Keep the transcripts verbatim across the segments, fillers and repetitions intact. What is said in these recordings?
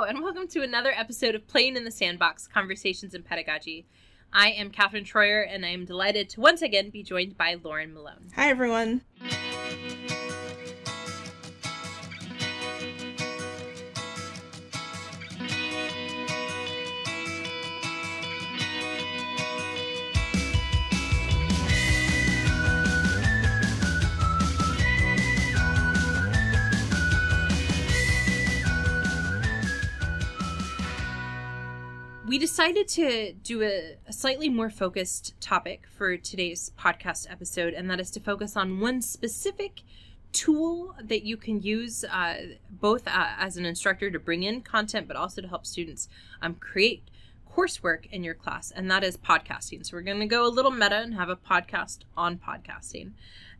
Hello, and welcome to another episode of Playing in the Sandbox: Conversations in Pedagogy. I am Catherine Troyer, and I am delighted to once again be joined by Lauren Malone. Hi, everyone. We decided to do a, a slightly more focused topic for today's podcast episode, and that is to focus on one specific tool that you can use uh, both uh, as an instructor to bring in content, but also to help students um, create coursework in your class, and that is podcasting. So we're going to go a little meta and have a podcast on podcasting.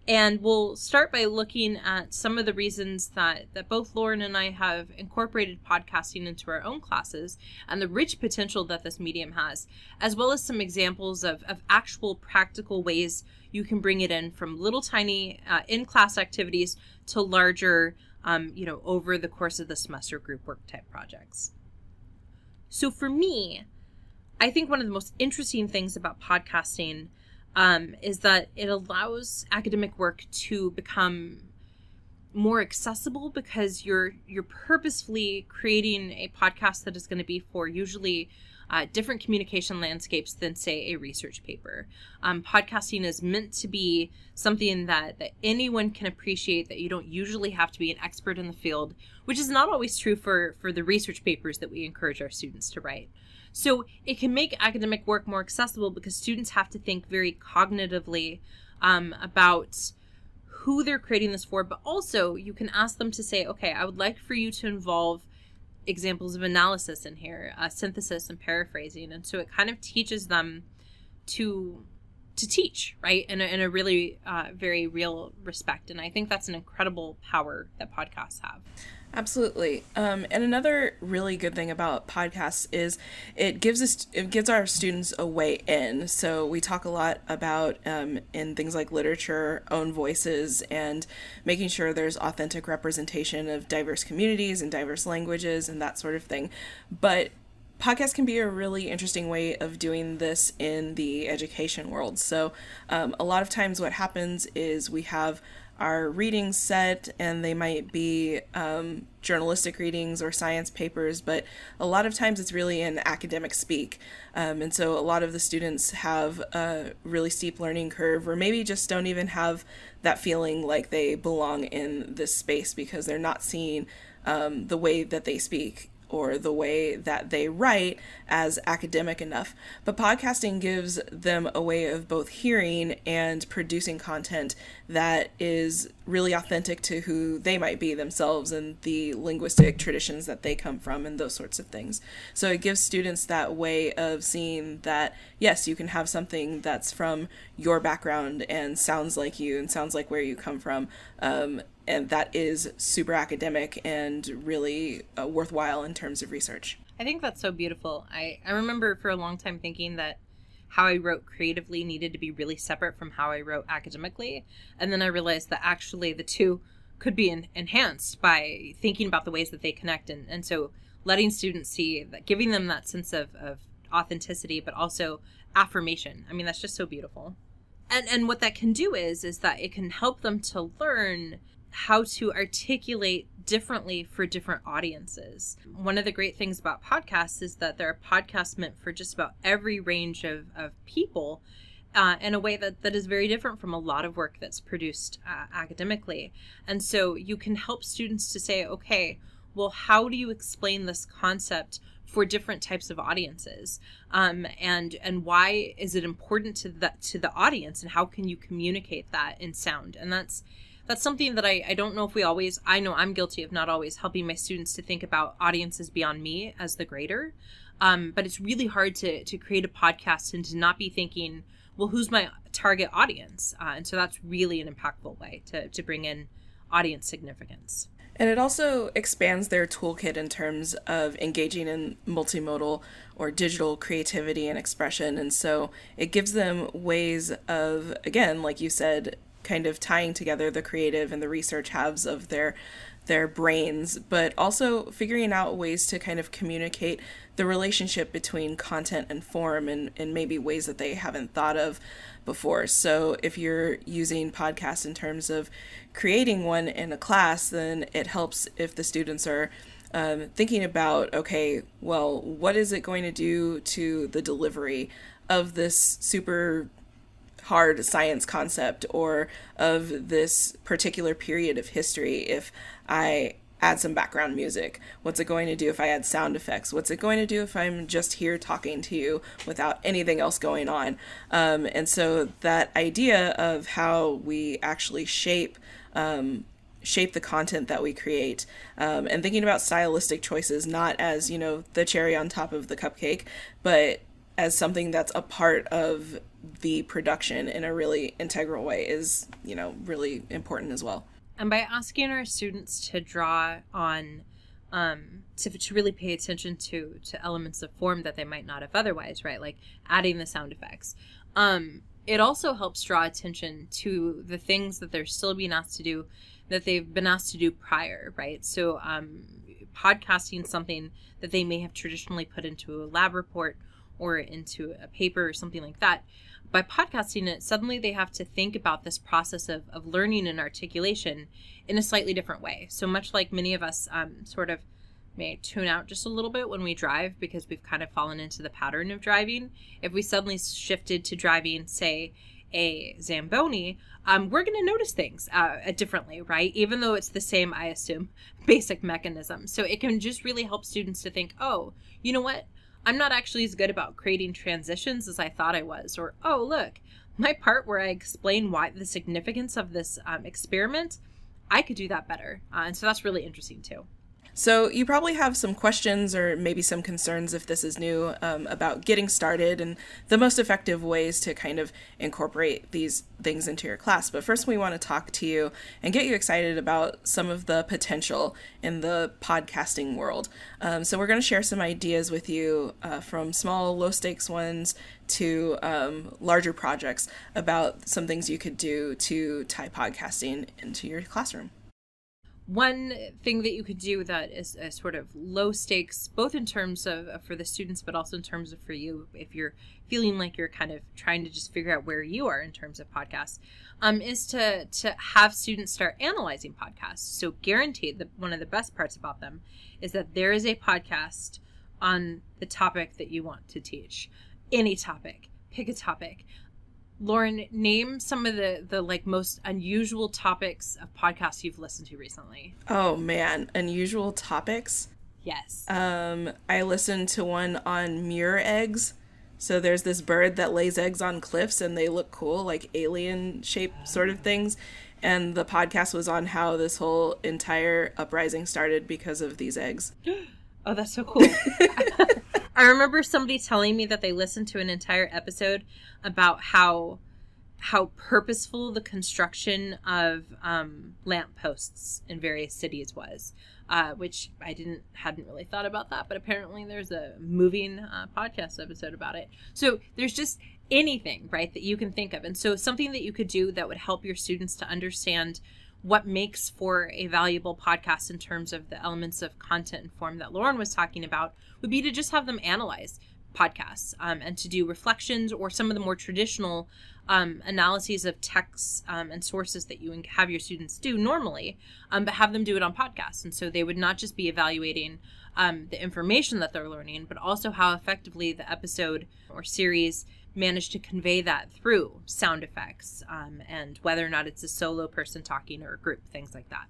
And we'll start by looking at some of the reasons that, that both Lauren and I have incorporated podcasting into our own classes and the rich potential that this medium has, as well as some examples of, of actual practical ways you can bring it in from little tiny uh, in-class activities to larger, um, you know, over the course of the semester group work type projects. So for me, I think one of the most interesting things about podcasting Um, is that it allows academic work to become more accessible because you're you're purposefully creating a podcast that is going to be for usually uh, different communication landscapes than, say, a research paper. Um, podcasting is meant to be something that, that anyone can appreciate, that you don't usually have to be an expert in the field, which is not always true for, for the research papers that we encourage our students to write. So it can make academic work more accessible because students have to think very cognitively um, about who they're creating this for, but also you can ask them to say, okay, I would like for you to involve examples of analysis in here, uh, synthesis and paraphrasing. And so it kind of teaches them to to teach, right, in a, in a really uh, very real respect. And I think that's an incredible power that podcasts have. Absolutely. Um, and another really good thing about podcasts is it gives us, it gives our students a way in. So we talk a lot about um, in things like literature, own voices, and making sure there's authentic representation of diverse communities and diverse languages and that sort of thing. But podcasts can be a really interesting way of doing this in the education world. So um, a lot of times what happens is we have our readings set, and they might be um, journalistic readings or science papers, but a lot of times it's really in academic speak. Um, and so a lot of the students have a really steep learning curve, or maybe just don't even have that feeling like they belong in this space because they're not seeing um, the way that they speak or the way that they write as academic enough. But podcasting gives them a way of both hearing and producing content that is really authentic to who they might be themselves and the linguistic traditions that they come from and those sorts of things. So it gives students that way of seeing that, yes, you can have something that's from your background and sounds like you and sounds like where you come from. Um, And that is super academic and really uh, worthwhile in terms of research. I think that's so beautiful. I, I remember for a long time thinking that how I wrote creatively needed to be really separate from how I wrote academically. And then I realized that actually the two could be en- enhanced by thinking about the ways that they connect. And, and so letting students see, that, giving them that sense of, of authenticity, but also affirmation. I mean, that's just so beautiful. And, and what that can do is, is that it can help them to learn how to articulate differently for different audiences. One of the great things about podcasts is that there are podcasts meant for just about every range of, of people uh, in a way that, that is very different from a lot of work that's produced uh, academically. And so you can help students to say, okay, well, how do you explain this concept for different types of audiences? Um, and and why is it important to the, to the audience? And how can you communicate that in sound? And that's That's something that I, I don't know if we always, I know I'm guilty of not always helping my students to think about audiences beyond me as the grader. Um, but it's really hard to, to create a podcast and to not be thinking, well, who's my target audience? Uh, and so that's really an impactful way to, to bring in audience significance. And it also expands their toolkit in terms of engaging in multimodal or digital creativity and expression. And so it gives them ways of, again, like you said, kind of tying together the creative and the research halves of their their brains, but also figuring out ways to kind of communicate the relationship between content and form in, in maybe ways that they haven't thought of before. So if you're using podcasts in terms of creating one in a class, then it helps if the students are um, thinking about, okay, well, what is it going to do to the delivery of this super hard science concept or of this particular period of history? If I add some background music, what's it going to do if I add sound effects? What's it going to do if I'm just here talking to you without anything else going on? Um, and so that idea of how we actually shape um, shape the content that we create, um, and thinking about stylistic choices, not as, you know, the cherry on top of the cupcake, but as something that's a part of the production in a really integral way is, you know, really important as well. And by asking our students to draw on, um, to, to really pay attention to, to elements of form that they might not have otherwise, right? Like adding the sound effects. Um, it also helps draw attention to the things that they're still being asked to do that they've been asked to do prior, right? So um, podcasting, something that they may have traditionally put into a lab report or into a paper or something like that. By podcasting it, suddenly they have to think about this process of, of learning and articulation in a slightly different way. So much like many of us um, sort of may tune out just a little bit when we drive because we've kind of fallen into the pattern of driving. If we suddenly shifted to driving, say, a Zamboni, um, we're going to notice things uh, differently, right? Even though it's the same, I assume, basic mechanism. So it can just really help students to think, oh, you know what? I'm not actually as good about creating transitions as I thought I was. Or, oh, look, my part where I explain why the significance of this um, experiment, I could do that better. Uh, and so that's really interesting, too. So you probably have some questions or maybe some concerns if this is new um, about getting started and the most effective ways to kind of incorporate these things into your class. But first, we want to talk to you and get you excited about some of the potential in the podcasting world. Um, so we're going to share some ideas with you uh, from small, low-stakes ones to um, larger projects about some things you could do to tie podcasting into your classroom. One thing that you could do that is a sort of low stakes, both in terms of for the students, but also in terms of for you, if you're feeling like you're kind of trying to just figure out where you are in terms of podcasts, um, is to to have students start analyzing podcasts. So guaranteed, the, one of the best parts about them is that there is a podcast on the topic that you want to teach. Any topic, pick a topic. Lauren, name some of the, the like most unusual topics of podcasts you've listened to recently. Oh man, unusual topics? Yes. Um, I listened to one on muir eggs. So there's this bird that lays eggs on cliffs and they look cool, like alien shaped oh. sort of things. And the podcast was on how this whole entire uprising started because of these eggs. Oh, that's so cool. I remember somebody telling me that they listened to an entire episode about how how purposeful the construction of um, lampposts in various cities was, uh, which I didn't hadn't really thought about that. But apparently there's a moving uh, podcast episode about it. So there's just anything, right, that you can think of. And so something that you could do that would help your students to understand what makes for a valuable podcast in terms of the elements of content and form that Lauren was talking about would be to just have them analyze podcasts um, and to do reflections or some of the more traditional um, analyses of texts um, and sources that you have your students do normally, um, but have them do it on podcasts. And so they would not just be evaluating um, the information that they're learning, but also how effectively the episode or series managed to convey that through sound effects um, and whether or not it's a solo person talking or a group, things like that.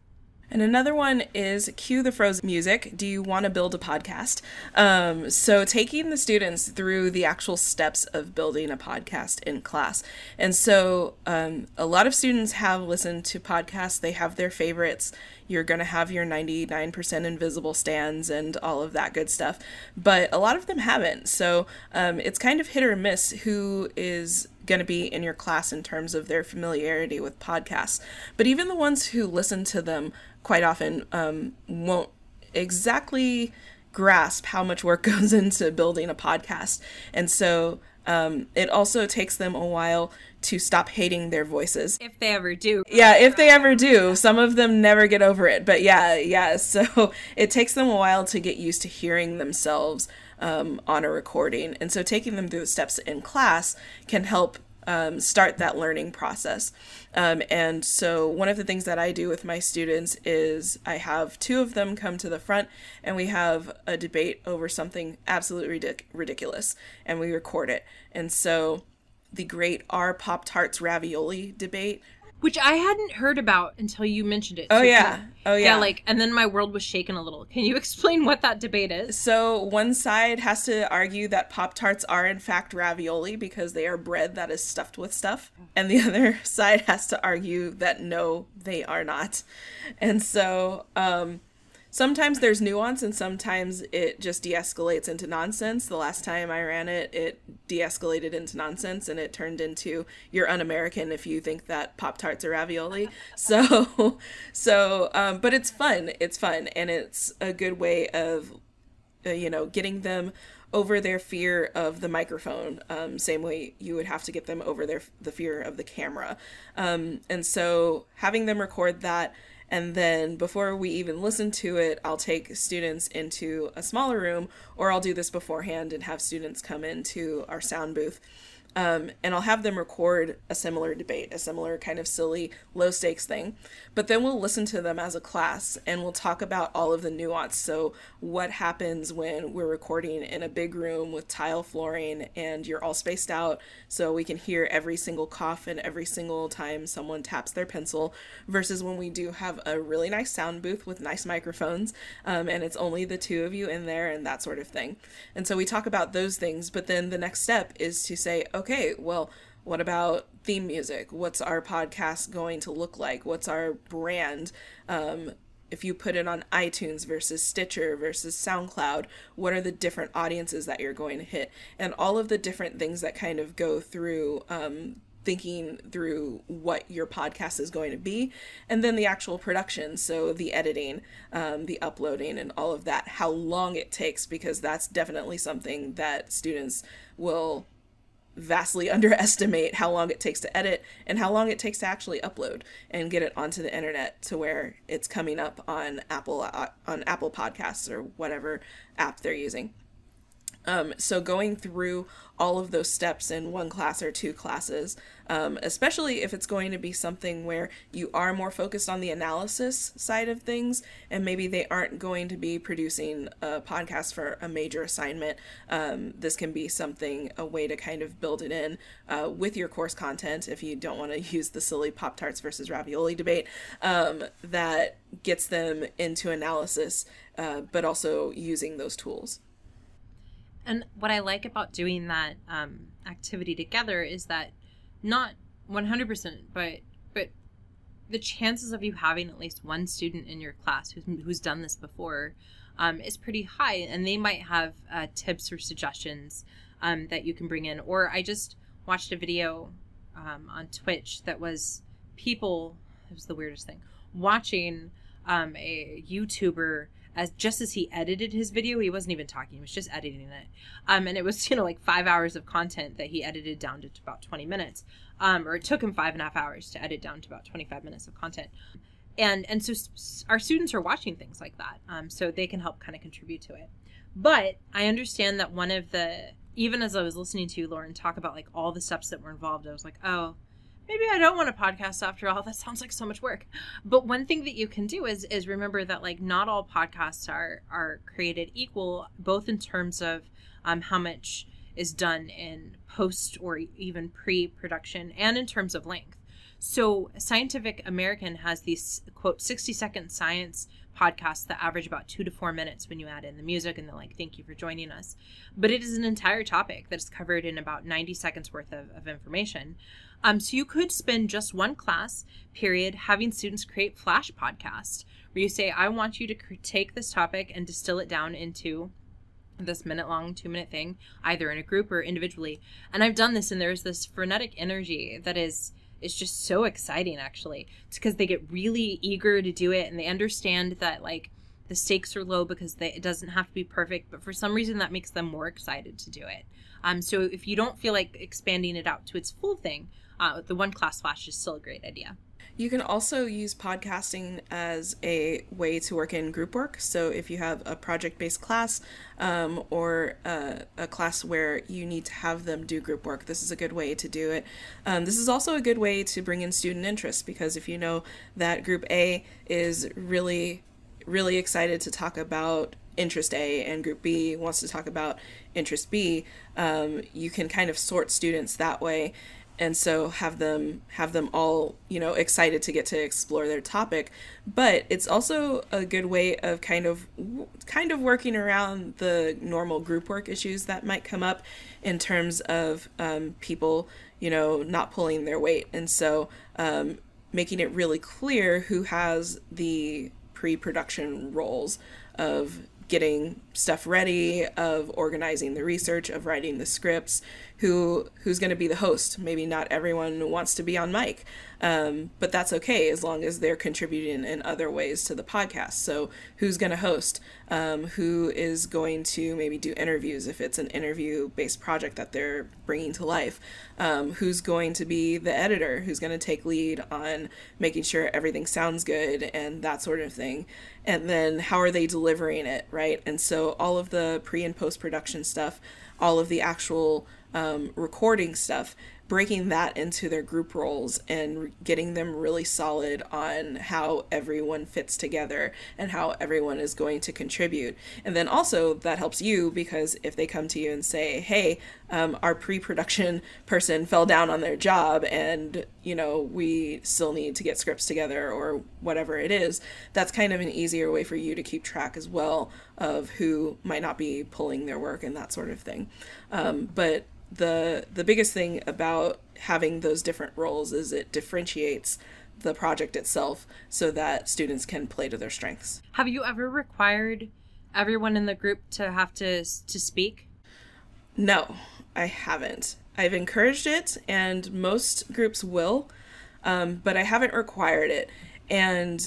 And another one is cue the frozen music. Do you want to build a podcast? Um, so taking the students through the actual steps of building a podcast in class. And so um, a lot of students have listened to podcasts. They have their favorites. You're going to have your ninety-nine percent Invisible stands and all of that good stuff. But a lot of them haven't. So um, it's kind of hit or miss who is going to be in your class in terms of their familiarity with podcasts. But even the ones who listen to them quite often um, won't exactly grasp how much work goes into building a podcast. And so Um, it also takes them a while to stop hating their voices. If they ever do. Yeah, if they ever do. Some of them never get over it. But yeah, yeah. So it takes them a while to get used to hearing themselves um, on a recording. And so taking them through the steps in class can help um, start that learning process. Um, and so one of the things that I do with my students is I have two of them come to the front and we have a debate over something absolutely ridic- ridiculous and we record it. And so the great Are Pop-Tarts Ravioli debate, which I hadn't heard about until you mentioned it. So oh, yeah. Oh, yeah. Yeah, like, and then my world was shaken a little. Can you explain what that debate is? So one side has to argue that Pop-Tarts are, in fact, ravioli because they are bread that is stuffed with stuff. And the other side has to argue that no, they are not. And so um, sometimes there's nuance and sometimes it just de-escalates into nonsense. The last time I ran it, it de-escalated into nonsense and it turned into you're un-American if you think that Pop-Tarts are ravioli. So, so, um, but it's fun. It's fun. And it's a good way of, uh, you know, getting them over their fear of the microphone, um, same way you would have to get them over their the fear of the camera. Um, and so having them record that. And then before we even listen to it, I'll take students into a smaller room, or I'll do this beforehand and have students come into our sound booth. Um, and I'll have them record a similar debate, a similar kind of silly, low stakes thing. But then we'll listen to them as a class and we'll talk about all of the nuance. So what happens when we're recording in a big room with tile flooring and you're all spaced out so we can hear every single cough and every single time someone taps their pencil versus when we do have a really nice sound booth with nice microphones um, and it's only the two of you in there and that sort of thing. And so we talk about those things, but then the next step is to say, okay, well, what about theme music? What's our podcast going to look like? What's our brand? Um, if you put it on iTunes versus Stitcher versus SoundCloud, what are the different audiences that you're going to hit? And all of the different things that kind of go through um, thinking through what your podcast is going to be. And then the actual production, so the editing, um, the uploading and all of that, how long it takes, because that's definitely something that students will vastly underestimate, how long it takes to edit and how long it takes to actually upload and get it onto the internet to where it's coming up on Apple uh, on Apple Podcasts or whatever app they're using. Um, so going through all of those steps in one class or two classes, um, especially if it's going to be something where you are more focused on the analysis side of things, and maybe they aren't going to be producing a podcast for a major assignment, um, this can be something, a way to kind of build it in uh, with your course content if you don't want to use the silly Pop-Tarts versus ravioli debate um, that gets them into analysis, uh, but also using those tools. And what I like about doing that um, activity together is that not one hundred percent, but but the chances of you having at least one student in your class who's, who's done this before um, is pretty high. And they might have uh, tips or suggestions um, that you can bring in. Or I just watched a video um, on Twitch that was people, it was the weirdest thing, watching um, a YouTuber as just as he edited his video, he wasn't even talking, he was just editing it. Um, and it was, you know, like five hours of content that he edited down to about twenty minutes. Um, or it took him five and a half hours to edit down to about twenty-five minutes of content. And and so our students are watching things like that. Um, so they can help kind of contribute to it. But I understand that one of the, even as I was listening to Lauren talk about like all the steps that were involved, I was like, oh, maybe I don't want a podcast after all. That sounds like so much work. But one thing that you can do is is remember that like not all podcasts are are created equal, both in terms of um, how much is done in post or even pre-production and in terms of length. So Scientific American has these, quote, sixty-second science podcasts that average about two to four minutes when you add in the music and they're like, thank you for joining us. But it is an entire topic that's covered in about ninety seconds worth of, of information. Um, so you could spend just one class period having students create flash podcasts where you say, I want you to cr- take this topic and distill it down into this minute long, two minute thing, either in a group or individually. And I've done this and there's this frenetic energy that is It's just so exciting, actually. It's because they get really eager to do it and they understand that, like, The stakes are low because they, it doesn't have to be perfect, but for some reason that makes them more excited to do it. Um, so if you don't feel like expanding it out to its full thing, uh, the one class flash is still a great idea. You can also use podcasting as a way to work in group work. So if you have a project-based class um, or a, a class where you need to have them do group work, this is a good way to do it. Um, this is also a good way to bring in student interest, because if you know that group A is really, really excited to talk about interest A and group B wants to talk about interest B, um, you can kind of sort students that way. And so have them have them all, you know, excited to get to explore their topic. But it's also a good way of kind of kind of working around the normal group work issues that might come up in terms of um, people, you know, not pulling their weight. And so um, making it really clear who has the pre-production roles of getting stuff ready, of organizing the research, of writing the scripts, who who's going to be the host. Maybe not everyone wants to be on mic, um, but that's okay as long as they're contributing in other ways to the podcast. So who's going to host, um, who is going to maybe do interviews if it's an interview-based project that they're bringing to life, um, who's going to be the editor, who's going to take lead on making sure everything sounds good and that sort of thing, and then how are they delivering it, right? And so all of the pre and post-production stuff, all of the actual um, recording stuff, breaking that into their group roles and getting them really solid on how everyone fits together and how everyone is going to contribute. And then also that helps you, because if they come to you and say, hey, um, our pre-production person fell down on their job and, you know, we still need to get scripts together or whatever it is, that's kind of an easier way for you to keep track as well of who might not be pulling their work and that sort of thing. Um, but The the biggest thing about having those different roles is it differentiates the project itself so that students can play to their strengths. Have you ever required everyone in the group to have to to speak? No, I haven't. I've encouraged it, and most groups will, um, but I haven't required it. And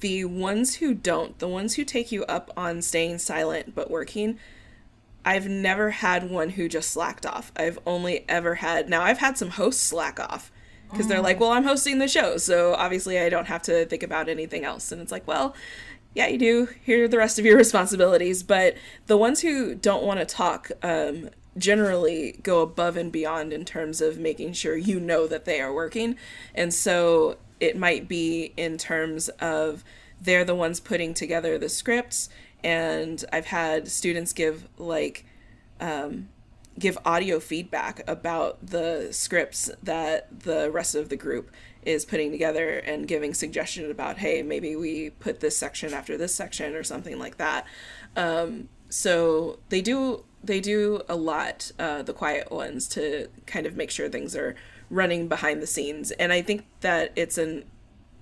the ones who don't, the ones who take you up on staying silent but working, I've never had one who just slacked off. I've only ever had, now I've had some hosts slack off because they're like, well, I'm hosting the show, so obviously I don't have to think about anything else. And it's like, well, yeah, you do. Here are the rest of your responsibilities. But the ones who don't want to talk um, generally go above and beyond in terms of making sure you know that they are working. And so it might be in terms of they're the ones putting together the scripts. And I've had students give like um, give audio feedback about the scripts that the rest of the group is putting together and giving suggestions about, hey, maybe we put this section after this section or something like that. Um, so they do they do a lot, uh, the quiet ones, to kind of make sure things are running behind the scenes. And I think that it's an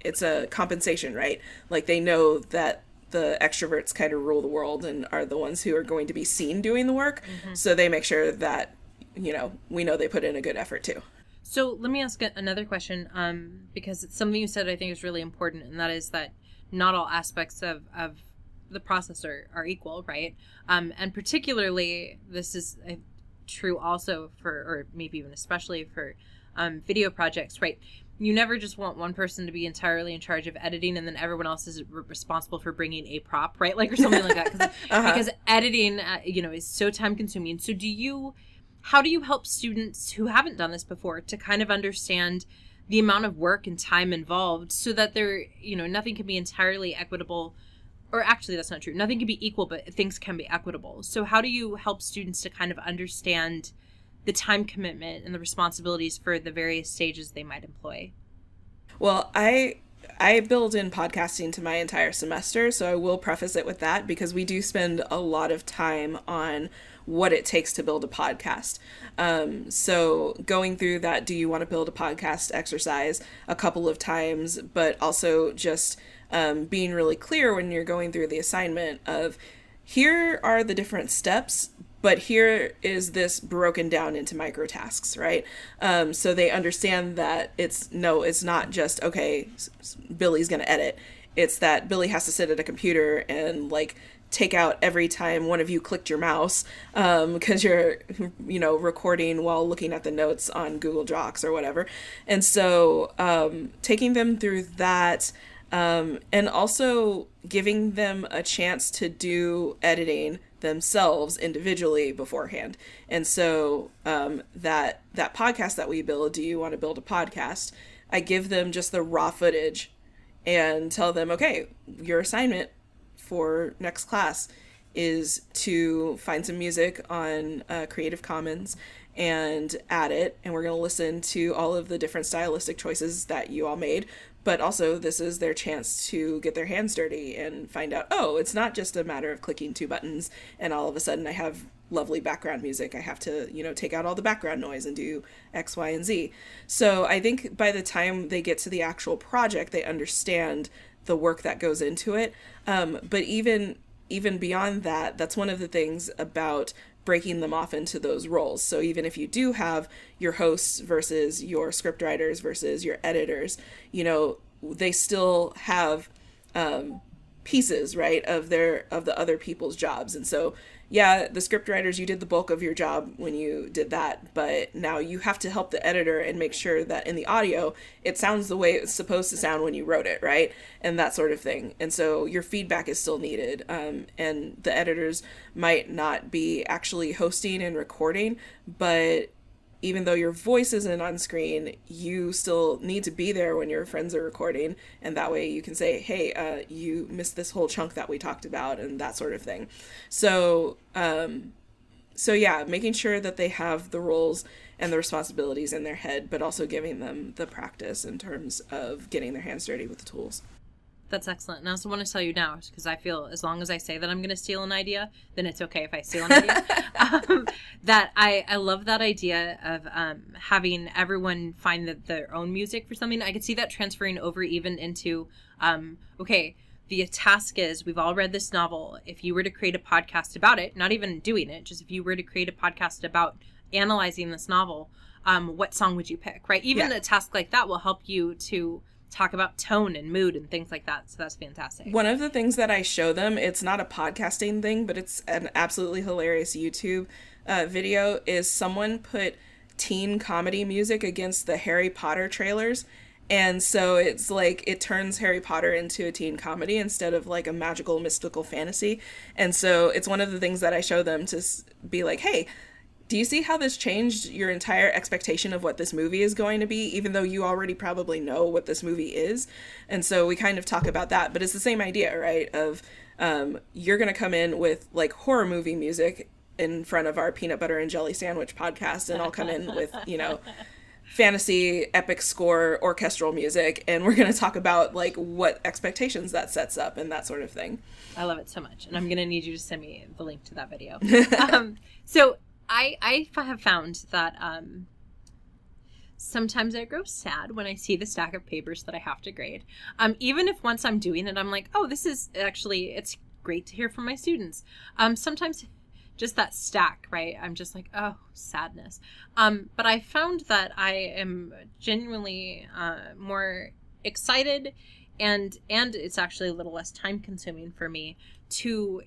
it's a compensation, right? Like they know that the extroverts kind of rule the world and are the ones who are going to be seen doing the work. Mm-hmm. So they make sure that, you know, we know they put in a good effort too. So let me ask another question, um, because it's something you said I think is really important, and that is that not all aspects of, of the process are, are equal, right? Um, and particularly this is uh, true also for, or maybe even especially for um, video projects, right? You never just want one person to be entirely in charge of editing and then everyone else is re- responsible for bringing a prop, right? Like, or something like that. Cause, uh-huh. Because editing, uh, you know, is so time consuming. So do you, how do you help students who haven't done this before to kind of understand the amount of work and time involved so that they're, you know, nothing can be entirely equitable, or actually that's not true. Nothing can be equal, but things can be equitable. So how do you help students to kind of understand the time commitment and the responsibilities for the various stages they might employ? Well, I I build in podcasting to my entire semester, so I will preface it with that, because we do spend a lot of time on what it takes to build a podcast. Um, so going through that, do you want to build a podcast exercise a couple of times, but also just um, being really clear when you're going through the assignment of here are the different steps, but here is this broken down into micro tasks, right? Um, so they understand that it's, no, it's not just, okay, Billy's going to edit. It's that Billy has to sit at a computer and like take out every time one of you clicked your mouse um, because you're, you know, recording while looking at the notes on Google Docs or whatever. And so um, taking them through that um, and also giving them a chance to do editing themselves individually beforehand. And so um, that that podcast that we build, Do You Want to Build a Podcast? I give them just the raw footage and tell them, okay, your assignment for next class is to find some music on uh, Creative Commons and add it. And we're going to listen to all of the different stylistic choices that you all made. But also this is their chance to get their hands dirty and find out, oh, it's not just a matter of clicking two buttons and all of a sudden I have lovely background music. I have to, you know, take out all the background noise and do X, Y, and Z. So I think by the time they get to the actual project, they understand the work that goes into it. Um, but even even beyond that, that's one of the things about breaking them off into those roles. So even if you do have your hosts versus your script writers versus your editors, you know, they still have um, pieces, right, of their of the other people's jobs. And so, yeah, the script writers, you did the bulk of your job when you did that, but now you have to help the editor and make sure that in the audio, it sounds the way it's supposed to sound when you wrote it, right? And that sort of thing. And so your feedback is still needed. Um, and the editors might not be actually hosting and recording, but even though your voice isn't on screen, you still need to be there when your friends are recording. And that way you can say, hey, uh, you missed this whole chunk that we talked about and that sort of thing. So, um, so yeah, making sure that they have the roles and the responsibilities in their head, but also giving them the practice in terms of getting their hands dirty with the tools. That's excellent. And I also want to tell you now, because I feel as long as I say that I'm going to steal an idea, then it's okay if I steal an idea, um, that I, I love that idea of um, having everyone find the, their own music for something. I could see that transferring over even into, um, okay, the task is we've all read this novel. If you were to create a podcast about it, not even doing it, just if you were to create a podcast about analyzing this novel, um, what song would you pick, right? Even yeah. a task like that will help you to talk about tone and mood and things like that. So that's fantastic. One of the things that I show them, it's not a podcasting thing, but it's an absolutely hilarious YouTube uh, video, is someone put teen comedy music against the Harry Potter trailers. And so it's like it turns Harry Potter into a teen comedy instead of like a magical, mystical fantasy. And so it's one of the things that I show them to be like, hey, do you see how this changed your entire expectation of what this movie is going to be, even though you already probably know what this movie is? And so we kind of talk about that, but it's the same idea, right? Of um, you're going to come in with like horror movie music in front of our peanut butter and jelly sandwich podcast, and I'll come in with, you know, fantasy, epic score, orchestral music, and we're going to talk about like what expectations that sets up and that sort of thing. I love it so much. And I'm going to need you to send me the link to that video. um, so I, I have found that um, sometimes I grow sad when I see the stack of papers that I have to grade. Um, even if once I'm doing it, I'm like, oh, this is actually, it's great to hear from my students. Um, sometimes just that stack, right? I'm just like, oh, sadness. Um, but I found that I am genuinely uh, more excited and and it's actually a little less time consuming for me to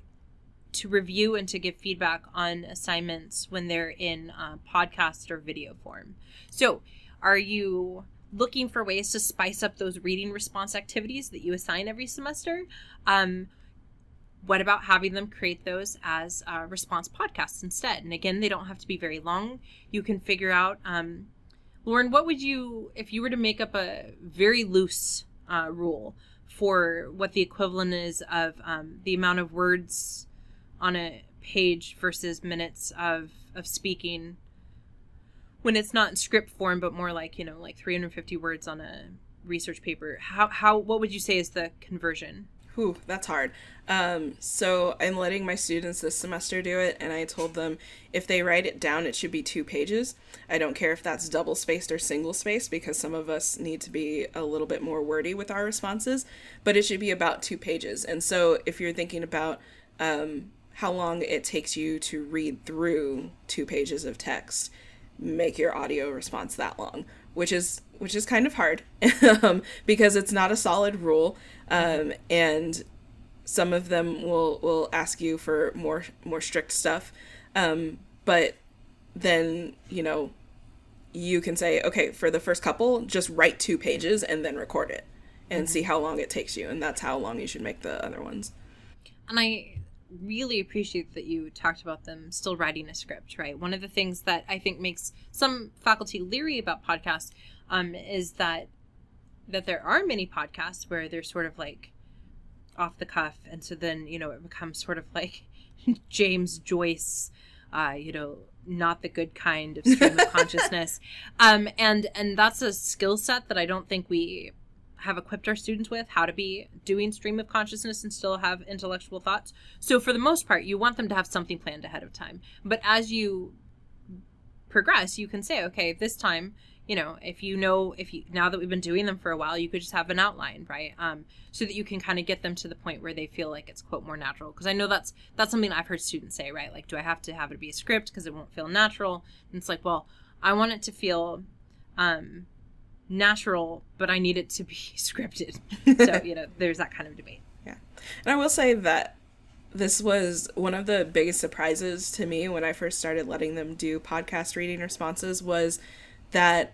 to review and to give feedback on assignments when they're in uh, podcast or video form. So are you looking for ways to spice up those reading response activities that you assign every semester? Um, what about having them create those as uh, response podcasts instead? And again, they don't have to be very long. You can figure out, um, Lauren, what would you, if you were to make up a very loose uh, rule for what the equivalent is of um, the amount of words on a page versus minutes of, of speaking when it's not in script form, but more like, you know, like three hundred fifty words on a research paper. How, how, what would you say is the conversion? Ooh, that's hard. Um, so I'm letting my students this semester do it. And I told them if they write it down, it should be two pages. I don't care if that's double spaced or single spaced, because some of us need to be a little bit more wordy with our responses, but it should be about two pages. And so if you're thinking about, um, how long it takes you to read through two pages of text, make your audio response that long, which is which is kind of hard um, because it's not a solid rule. Um, and some of them will, will ask you for more, more strict stuff. Um, but then, you know, you can say, okay, for the first couple, just write two pages and then record it and mm-hmm. see how long it takes you. And that's how long you should make the other ones. And I really appreciate that you talked about them still writing a script, right? One of the things that I think makes some faculty leery about podcasts um, is that that there are many podcasts where they're sort of like off the cuff. And so then, you know, it becomes sort of like James Joyce, uh, you know, not the good kind of stream of consciousness. Um, and, and that's a skill set that I don't think we have equipped our students with, how to be doing stream of consciousness and still have intellectual thoughts. So for the most part, you want them to have something planned ahead of time. But as you progress, you can say, okay, this time, you know, if you know, if you, now that we've been doing them for a while, you could just have an outline, right? Um, so that you can kind of get them to the point where they feel like it's, quote, more natural. Because I know that's that's something I've heard students say, right? Like, do I have to have it be a script because it won't feel natural? And it's like, well, I want it to feel um, natural, but I need it to be scripted. So, you know, there's that kind of debate. Yeah. And I will say that this was one of the biggest surprises to me when I first started letting them do podcast reading responses, was that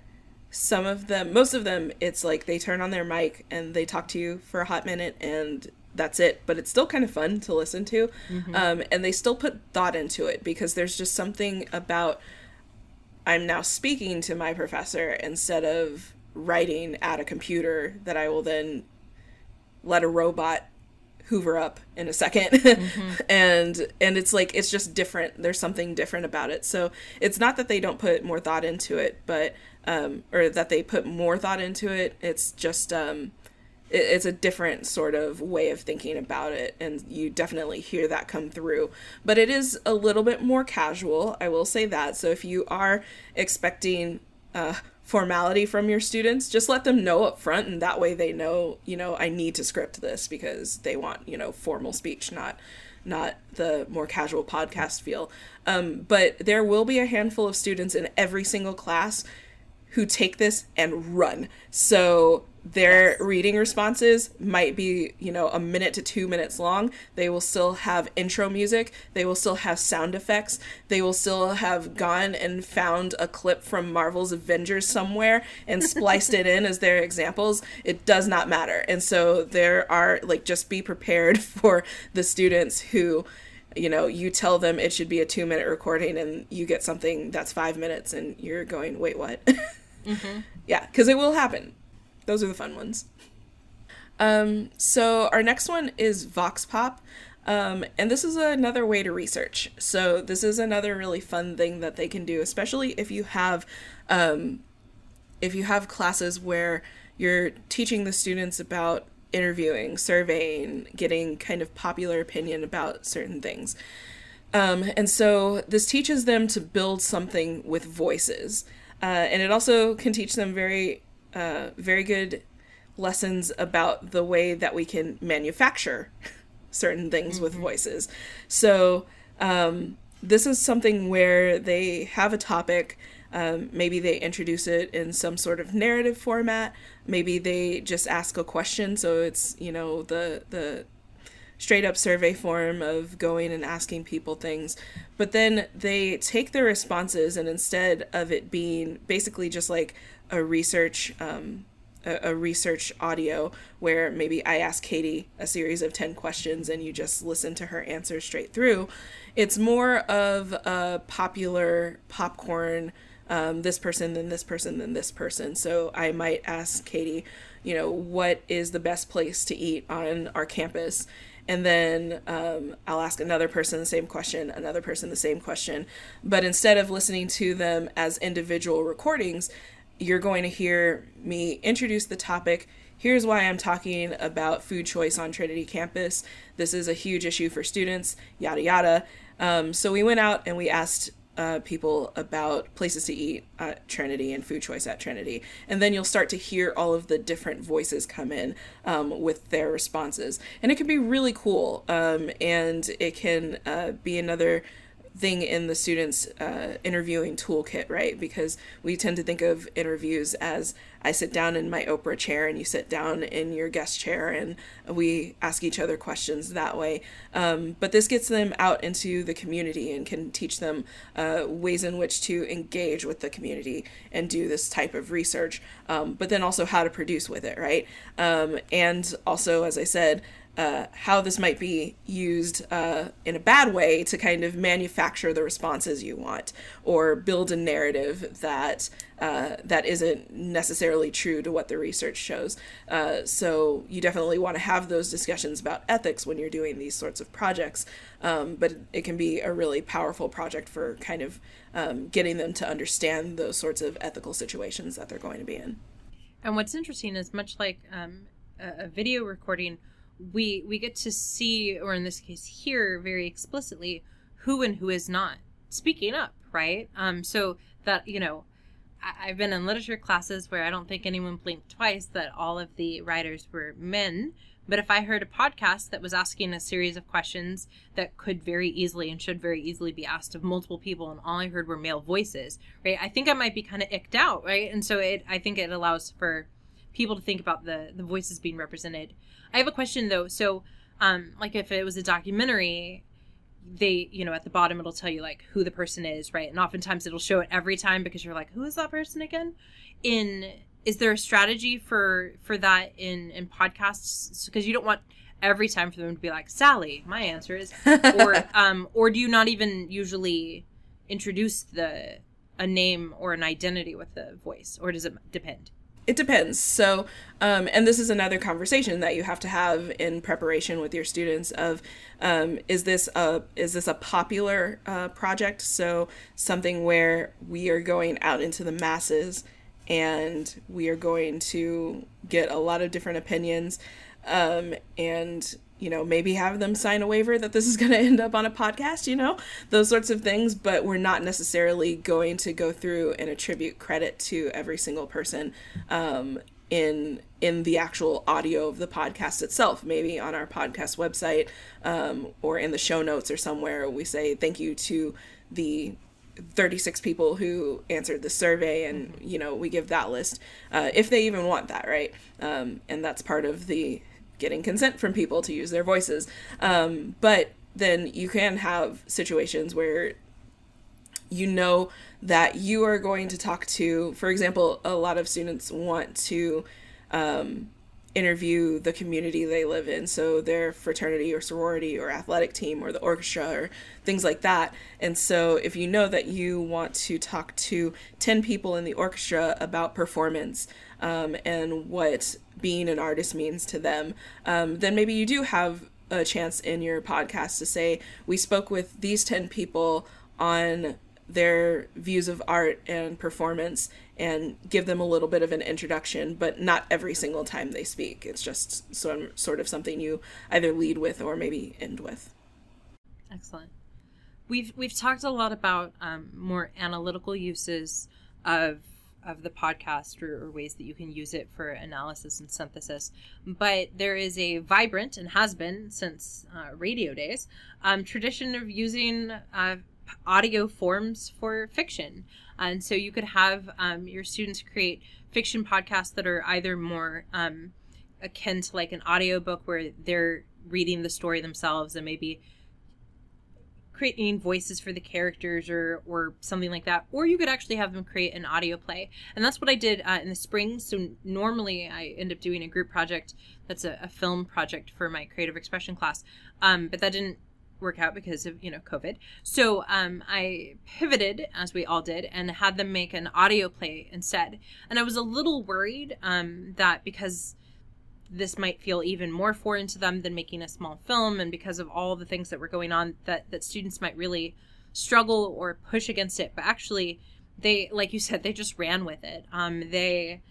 some of them, most of them, it's like they turn on their mic and they talk to you for a hot minute and that's it. But it's still kind of fun to listen to. Mm-hmm. Um, and they still put thought into it, because there's just something about, I'm now speaking to my professor instead of writing at a computer that I will then let a robot hoover up in a second. Mm-hmm. and and it's like, it's just different. There's something different about it. So it's not that they don't put more thought into it, but um or that they put more thought into it. It's just um it, it's a different sort of way of thinking about it, and you definitely hear that come through. But it is a little bit more casual, I will say that. So if you are expecting uh formality from your students, just let them know up front, and that way they know, you know, I need to script this, because they want, you know, formal speech, not not the more casual podcast feel. Um, but there will be a handful of students in every single class who take this and run. So their yes. reading responses might be, you know, a minute to two minutes long. They will still have intro music. They will still have sound effects. They will still have gone and found a clip from Marvel's Avengers somewhere and spliced it in as their examples. It does not matter. And so there are, like, just be prepared for the students who, you know, you tell them it should be a two minute recording and you get something that's five minutes and you're going, wait, what? Mm-hmm. Yeah, because it will happen. Those are the fun ones. Um, so our next one is Vox Pop. Um, and this is another way to research. So this is another really fun thing that they can do, especially if you have, um, if you have classes where you're teaching the students about interviewing, surveying, getting kind of popular opinion about certain things. Um, and so this teaches them to build something with voices. Uh, and it also can teach them very Uh, very good lessons about the way that we can manufacture certain things mm-hmm. with voices. So um, this is something where they have a topic. Um, maybe they introduce it in some sort of narrative format. Maybe they just ask a question. So it's, you know, the the straight up survey form of going and asking people things. But then they take their responses, and instead of it being basically just like a research um, a, a research audio where maybe I ask Katie a series of ten questions and you just listen to her answer straight through, it's more of a popular popcorn, um, this person, then this person, then this person. So I might ask Katie, you know, what is the best place to eat on our campus? And then um, I'll ask another person the same question, another person the same question. But instead of listening to them as individual recordings, you're going to hear me introduce the topic. Here's why I'm talking about food choice on Trinity campus. This is a huge issue for students, yada, yada. Um, so we went out and we asked uh, people about places to eat at Trinity and food choice at Trinity. And then you'll start to hear all of the different voices come in um, with their responses. And it can be really cool. Um, and it can uh, be another thing in the students' uh, interviewing toolkit, right? Because we tend to think of interviews as I sit down in my Oprah chair and you sit down in your guest chair and we ask each other questions that way. Um, but this gets them out into the community and can teach them uh, ways in which to engage with the community and do this type of research, um, but then also how to produce with it, right? Um, and also, as I said, Uh, how this might be used uh, in a bad way to kind of manufacture the responses you want or build a narrative that uh, that isn't necessarily true to what the research shows. Uh, so you definitely want to have those discussions about ethics when you're doing these sorts of projects, um, but it can be a really powerful project for kind of um, getting them to understand those sorts of ethical situations that they're going to be in. And what's interesting is much like um, a video recording, we we get to see, or in this case hear very explicitly, who and who is not speaking up, right? Um, so that, you know, I, I've been in literature classes where I don't think anyone blinked twice that all of the writers were men. But if I heard a podcast that was asking a series of questions that could very easily and should very easily be asked of multiple people, and all I heard were male voices, right? I think I might be kind of icked out, right? And so it, I think it allows for people to think about the, the voices being represented. I have a question though. So, um, like if it was a documentary, they, you know, at the bottom, it'll tell you like who the person is, right? And oftentimes it'll show it every time because you're like, who is that person again? In, is there a strategy for, for that in, in podcasts? Because you don't want every time for them to be like, Sally, my answer is, or, um, or do you not even usually introduce the, a name or an identity with the voice, or does it depend? It depends. So, um, and this is another conversation that you have to have in preparation with your students of, um, is this a, is this a popular uh, project? So something where we are going out into the masses and we are going to get a lot of different opinions, um, and, you know, maybe have them sign a waiver that this is going to end up on a podcast, you know, those sorts of things. But we're not necessarily going to go through and attribute credit to every single person um, in in the actual audio of the podcast itself. Maybe on our podcast website um, or in the show notes or somewhere, we say thank you to the thirty-six people who answered the survey, and, you know, we give that list uh, if they even want that, right? Um, and that's part of the getting consent from people to use their voices. Um, but then you can have situations where you know that you are going to talk to, for example, a lot of students want to um, interview the community they live in. So their fraternity or sorority or athletic team or the orchestra or things like that. And so if you know that you want to talk to ten people in the orchestra about performance, Um, and what being an artist means to them, um, then maybe you do have a chance in your podcast to say, we spoke with these ten people on their views of art and performance, and give them a little bit of an introduction, but not every single time they speak. It's just some, sort of something you either lead with or maybe end with. Excellent. We've we've talked a lot about um, more analytical uses of of the podcast, or, or ways that you can use it for analysis and synthesis. But there is a vibrant, and has been since uh, radio days, um, tradition of using uh, audio forms for fiction. And so you could have um, your students create fiction podcasts that are either more um, akin to like an audiobook where they're reading the story themselves and maybe creating voices for the characters or or something like that, or you could actually have them create an audio play. And that's what I did uh, in the spring. So normally I end up doing a group project that's a, a film project for my creative expression class, um, but that didn't work out because of, you know, COVID. So um, I pivoted, as we all did, and had them make an audio play instead. And I was a little worried um, that because this might feel even more foreign to them than making a small film, and because of all the things that were going on, that, that students might really struggle or push against it. But actually, they, like you said, they just ran with it. Um, they,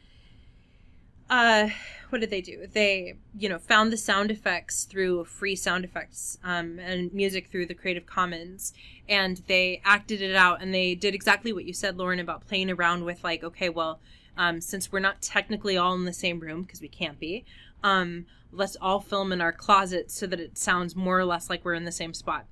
uh, what did they do? They, you know, found the sound effects through free sound effects um, and music through the Creative Commons, and they acted it out, and they did exactly what you said, Lauren, about playing around with like, okay, well, um, since we're not technically all in the same room, because we can't be, Um, let's all film in our closets so that it sounds more or less like we're in the same spot.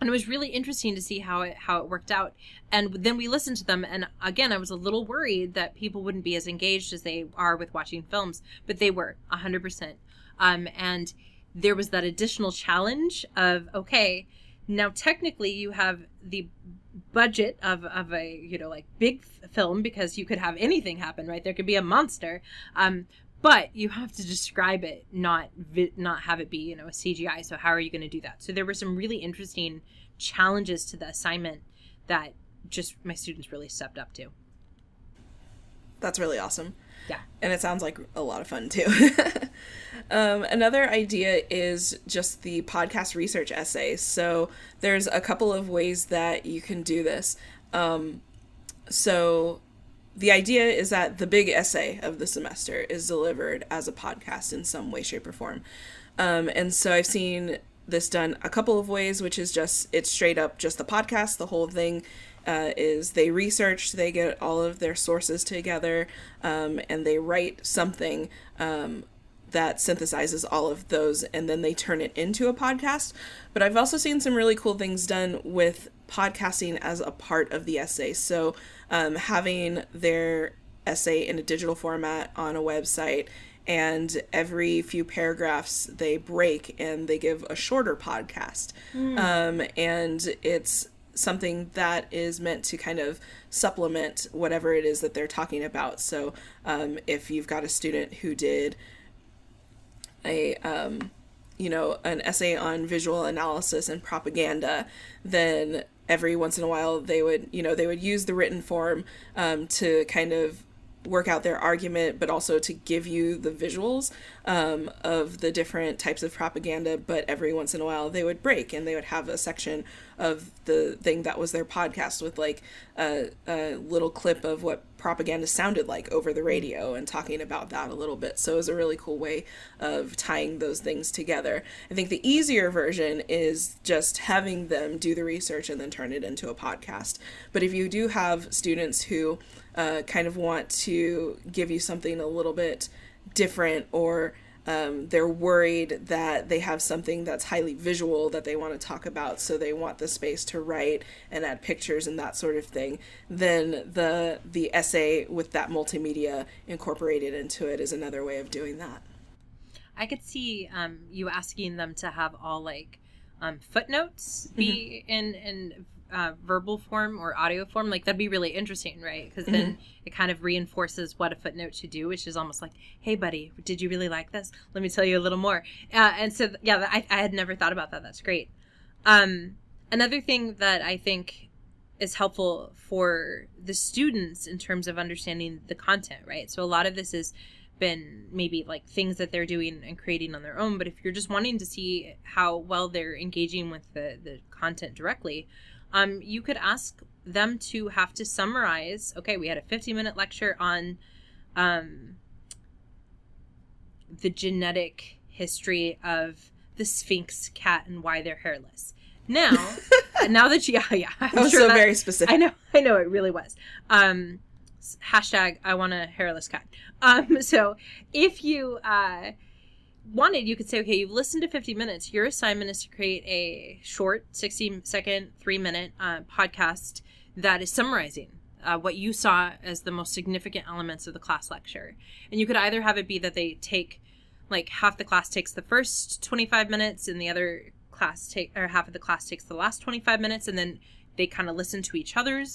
And it was really interesting to see how it how it worked out. And then we listened to them, and again, I was a little worried that people wouldn't be as engaged as they are with watching films, but they were one hundred percent. Um, and there was that additional challenge of, okay, now technically you have the budget of, of a, you know, like big f film, because you could have anything happen, right? There could be a monster. Um, But you have to describe it, not not have it be, you know, a C G I. So how are you going to do that? So there were some really interesting challenges to the assignment that just my students really stepped up to. That's really awesome. Yeah. And it sounds like a lot of fun, too. um, another idea is just the podcast research essay. So there's a couple of ways that you can do this. Um, so... The idea is that the big essay of the semester is delivered as a podcast in some way, shape, or form. Um, and so I've seen this done a couple of ways, which is just, it's straight up just the podcast. The whole thing uh, is they research, they get all of their sources together, um, and they write something um, that synthesizes all of those, and then they turn it into a podcast. But I've also seen some really cool things done with podcasting as a part of the essay. So um, having their essay in a digital format on a website, and every few paragraphs they break and they give a shorter podcast. Mm. Um, and it's something that is meant to kind of supplement whatever it is that they're talking about. So um, if you've got a student who did a... Um, you know, an essay on visual analysis and propaganda, then every once in a while they would, you know, they would use the written form um, to kind of work out their argument, but also to give you the visuals um, of the different types of propaganda. But every once in a while they would break and they would have a section of the thing that was their podcast with like a, a little clip of what propaganda sounded like over the radio and talking about that a little bit. So it was a really cool way of tying those things together. I think the easier version is just having them do the research and then turn it into a podcast. But if you do have students who Uh, kind of want to give you something a little bit different, or um, they're worried that they have something that's highly visual that they want to talk about, so they want the space to write and add pictures and that sort of thing, then the the essay with that multimedia incorporated into it is another way of doing that. I could see um, you asking them to have all like um, footnotes be mm-hmm. in in Uh, verbal form or audio form. Like that'd be really interesting, right? Because then mm-hmm. it kind of reinforces what a footnote should do, which is almost like, hey buddy, did you really like this? Let me tell you a little more. Uh, and so th yeah I, I had never thought about that. That's great. Um, another thing that I think is helpful for the students in terms of understanding the content, right? So a lot of this has been maybe like things that they're doing and creating on their own, but if you're just wanting to see how well they're engaging with the, the content directly, Um, you could ask them to have to summarize, okay, we had a fifty minute lecture on um, the genetic history of the Sphinx cat and why they're hairless. Now, now that you, yeah, yeah. I'm that was sure so that, very specific. I know, I know, it really was. Um, hashtag, I want a hairless cat. Um, so if you uh, wanted, you could say, okay, you've listened to fifty minutes. Your assignment is to create a short sixty second, three minute uh, podcast that is summarizing uh, what you saw as the most significant elements of the class lecture. And you could either have it be that they take, like half the class takes the first twenty-five minutes and the other class take, or half of the class takes the last twenty-five minutes, and then they kind of listen to each other's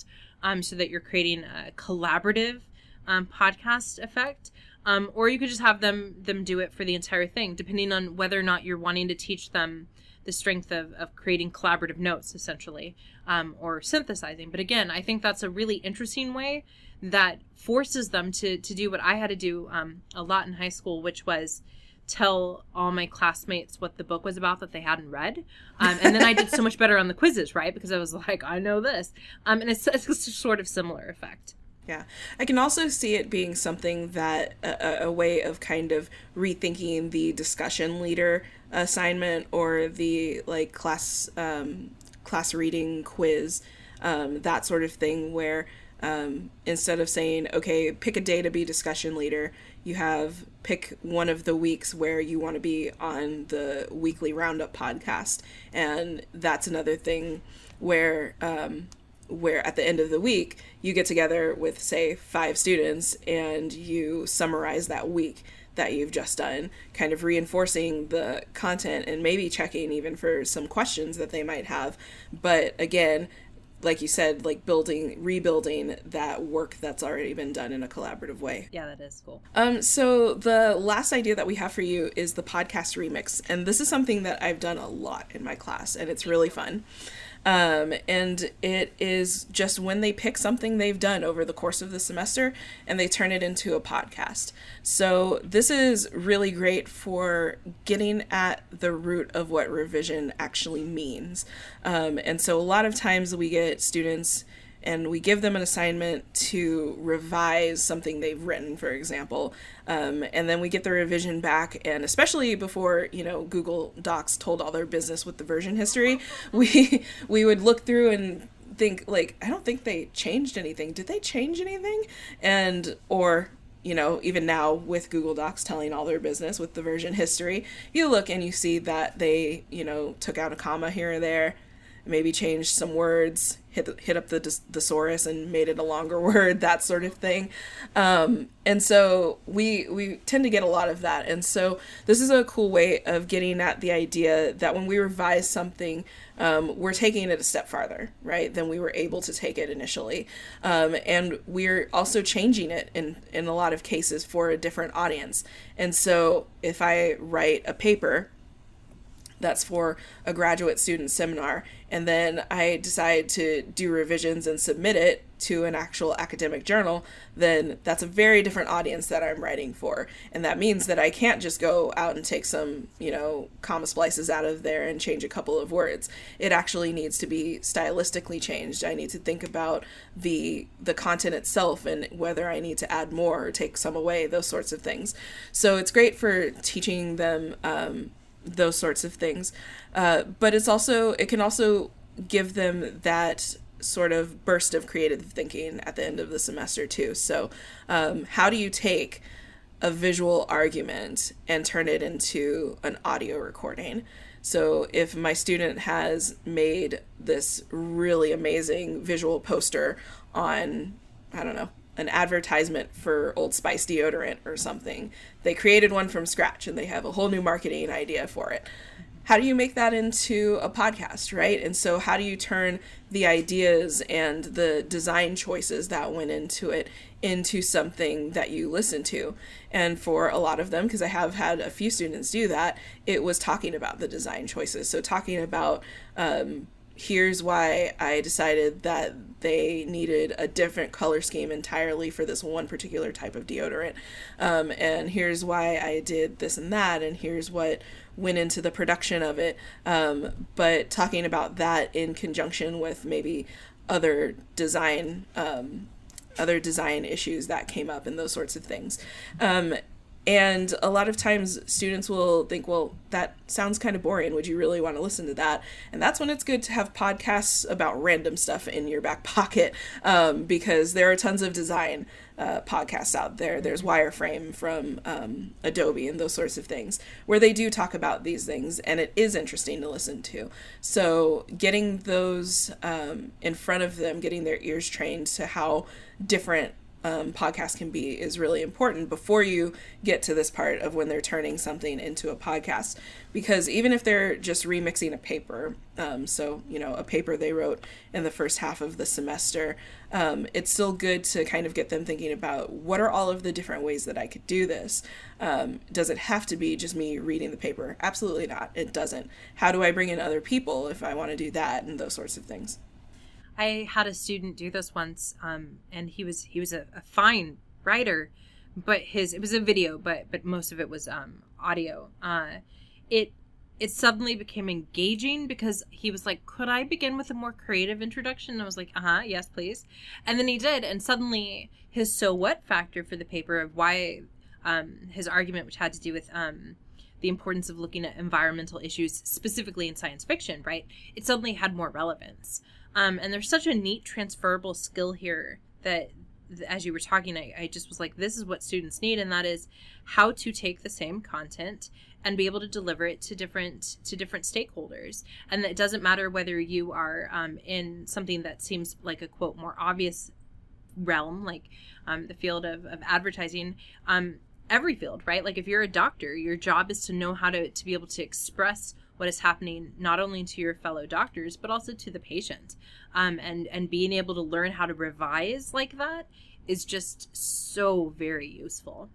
um, so that you're creating a collaborative um, podcast effect. Um, or you could just have them them do it for the entire thing, depending on whether or not you're wanting to teach them the strength of, of creating collaborative notes, essentially, um, or synthesizing. But again, I think that's a really interesting way that forces them to, to do what I had to do um, a lot in high school, which was tell all my classmates what the book was about that they hadn't read. Um, and then I did so much better on the quizzes, right? Because I was like, I know this. Um, and it's, it's a sort of similar effect. Yeah, I can also see it being something that a, a way of kind of rethinking the discussion leader assignment or the like class um, class reading quiz, um, that sort of thing, where um, instead of saying, OK, pick a day to be discussion leader, You have pick one of the weeks where you want to be on the weekly roundup podcast. And that's another thing where um, where at the end of the week, you get together with, say, five students and you summarize that week that you've just done, kind of reinforcing the content and maybe checking even for some questions that they might have. But again, like you said, like building, rebuilding that work that's already been done in a collaborative way. Yeah, that is cool. Um, so the last idea that we have for you is the podcast remix. And this is something that I've done a lot in my class, and it's really fun. Um, and it is just when they pick something they've done over the course of the semester and they turn it into a podcast. So this is really great for getting at the root of what revision actually means. Um, and so a lot of times we get students and we give them an assignment to revise something they've written, for example. Um, and then we get the revision back. And especially before, you know, Google Docs told all their business with the version history, we we would look through and think, like, I don't think they changed anything. Did they change anything? And or, you know, even now with Google Docs telling all their business with the version history, you look and you see that they, you know, took out a comma here or there, maybe changed some words, hit hit up the thesaurus and made it a longer word, that sort of thing. Um, and so we we tend to get a lot of that. And so this is a cool way of getting at the idea that when we revise something, um, we're taking it a step farther, right, than we were able to take it initially. Um, and we're also changing it in, in a lot of cases for a different audience. And so if I write a paper that's for a graduate student seminar, and then I decide to do revisions and submit it to an actual academic journal, then that's a very different audience that I'm writing for. And that means that I can't just go out and take some, you know, comma splices out of there and change a couple of words. It actually needs to be stylistically changed. I need to think about the the content itself and whether I need to add more or take some away, those sorts of things. So it's great for teaching them um, those sorts of things. Uh, but it's also, it can also give them that sort of burst of creative thinking at the end of the semester too. So um, how do you take a visual argument and turn it into an audio recording? So if my student has made this really amazing visual poster on, I don't know, an advertisement for Old Spice deodorant or something. They created one from scratch and they have a whole new marketing idea for it. How do you make that into a podcast, right? And so how do you turn the ideas and the design choices that went into it into something that you listen to? And for a lot of them, because I have had a few students do that, it was talking about the design choices. So talking about, um, here's why I decided that they needed a different color scheme entirely for this one particular type of deodorant. Um, and here's why I did this and that, and here's what went into the production of it. Um, but talking about that in conjunction with maybe other design, um, other design issues that came up and those sorts of things. Um, And a lot of times students will think, well, that sounds kind of boring. Would you really want to listen to that? And that's when it's good to have podcasts about random stuff in your back pocket, um, because there are tons of design uh, podcasts out there. There's Wireframe from um, Adobe and those sorts of things where they do talk about these things, and it is interesting to listen to. So getting those um, in front of them, getting their ears trained to how different Um, podcast can be is really important before you get to this part of when they're turning something into a podcast. Because even if they're just remixing a paper, um, so, you know, a paper they wrote in the first half of the semester, um, it's still good to kind of get them thinking about what are all of the different ways that I could do this? Um, does it have to be just me reading the paper? Absolutely not. It doesn't. How do I bring in other people if I want to do that and those sorts of things? I had a student do this once, um, and he was he was a, a fine writer, but his it was a video, but but most of it was um, audio. Uh, it it suddenly became engaging because he was like, "Could I begin with a more creative introduction?" And I was like, "Uh huh, yes, please." And then he did, and suddenly his so what factor for the paper of why um, his argument, which had to do with um, the importance of looking at environmental issues specifically in science fiction, right? It suddenly had more relevance. Um, and there's such a neat transferable skill here that as you were talking, I, I just was like, this is what students need, and that is how to take the same content and be able to deliver it to different to different stakeholders. And that doesn't matter whether you are um, in something that seems like a, quote, more obvious realm, like um, the field of, of advertising, um, every field, right? Like if you're a doctor, your job is to know how to, to be able to express what is happening not only to your fellow doctors, but also to the patient. Um, and, and being able to learn how to revise like that is just so very useful.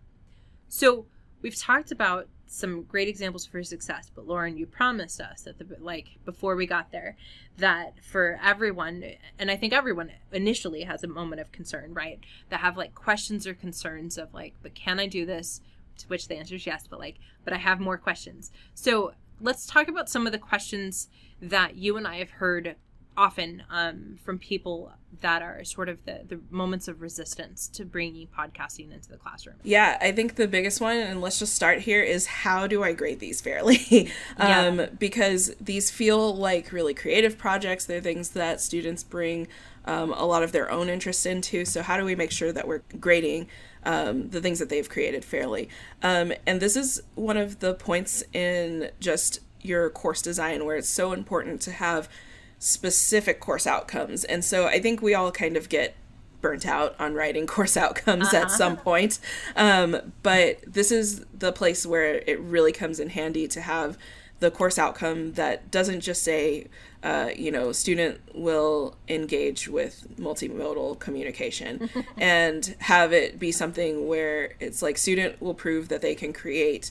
So we've talked about some great examples for success, but Lauren, you promised us that the, like before we got there, that for everyone, and I think everyone initially has a moment of concern, right? That have like questions or concerns of like, but can I do this? To which the answer is yes, but like, but I have more questions. So let's talk about some of the questions that you and I have heard often um, from people that are sort of the, the moments of resistance to bringing podcasting into the classroom. Yeah, I think the biggest one, and let's just start here, is how do I grade these fairly? um, yeah. Because these feel like really creative projects. They're things that students bring um, a lot of their own interests into. So how do we make sure that we're grading um, the things that they've created fairly? Um, and this is one of the points in just your course design where it's so important to have specific course outcomes. And so I think we all kind of get burnt out on writing course outcomes uh-huh. at some point. Um, but this is the place where it really comes in handy to have the course outcome that doesn't just say, uh, you know, student will engage with multimodal communication and have it be something where it's like student will prove that they can create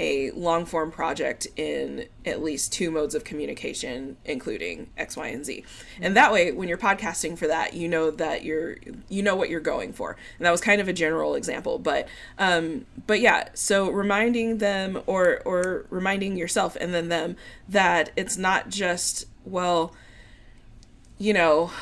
a long-form project in at least two modes of communication, including X, Y, and Z. And that way, when you're podcasting for that, you know that you're, you know what you're going for. And that was kind of a general example, but, um, but yeah. So reminding them, or or reminding yourself and then them, that it's not just, well, you know,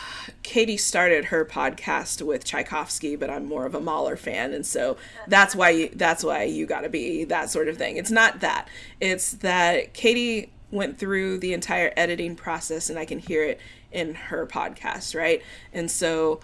Katie started her podcast with Tchaikovsky, but I'm more of a Mahler fan. And so that's why you, that's why you gotta be that sort of thing. It's not that. It's that Katie went through the entire editing process and I can hear it in her podcast, right? And so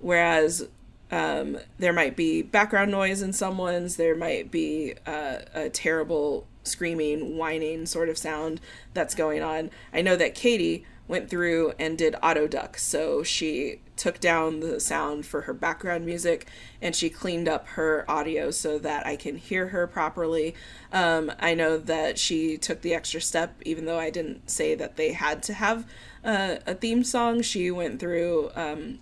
whereas um, there might be background noise in someone's, there might be uh, a terrible screaming, whining sort of sound that's going on. I know that Katie went through and did auto duck. So she took down the sound for her background music and she cleaned up her audio so that I can hear her properly. Um, I know that she took the extra step, even though I didn't say that they had to have uh, a theme song. She went through um,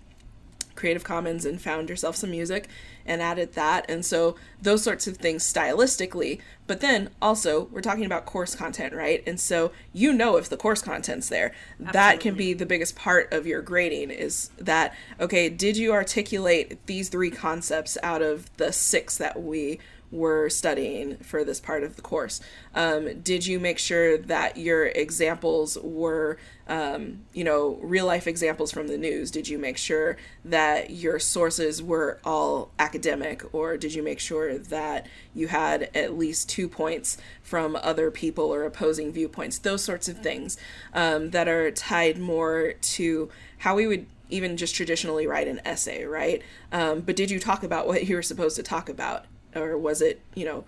Creative Commons and found herself some music and added that. And so those sorts of things stylistically, but then also we're talking about course content, right? And so, you know, if the course content's there, Absolutely. That can be the biggest part of your grading is that, okay, did you articulate these three concepts out of the six that we were studying for this part of the course? Um, did you make sure that your examples were, um, you know, real life examples from the news? Did you make sure that your sources were all academic, or did you make sure that you had at least two points from other people or opposing viewpoints? Those sorts of things um, that are tied more to how we would even just traditionally write an essay, right? Um, but did you talk about what you were supposed to talk about? Or was it, you know,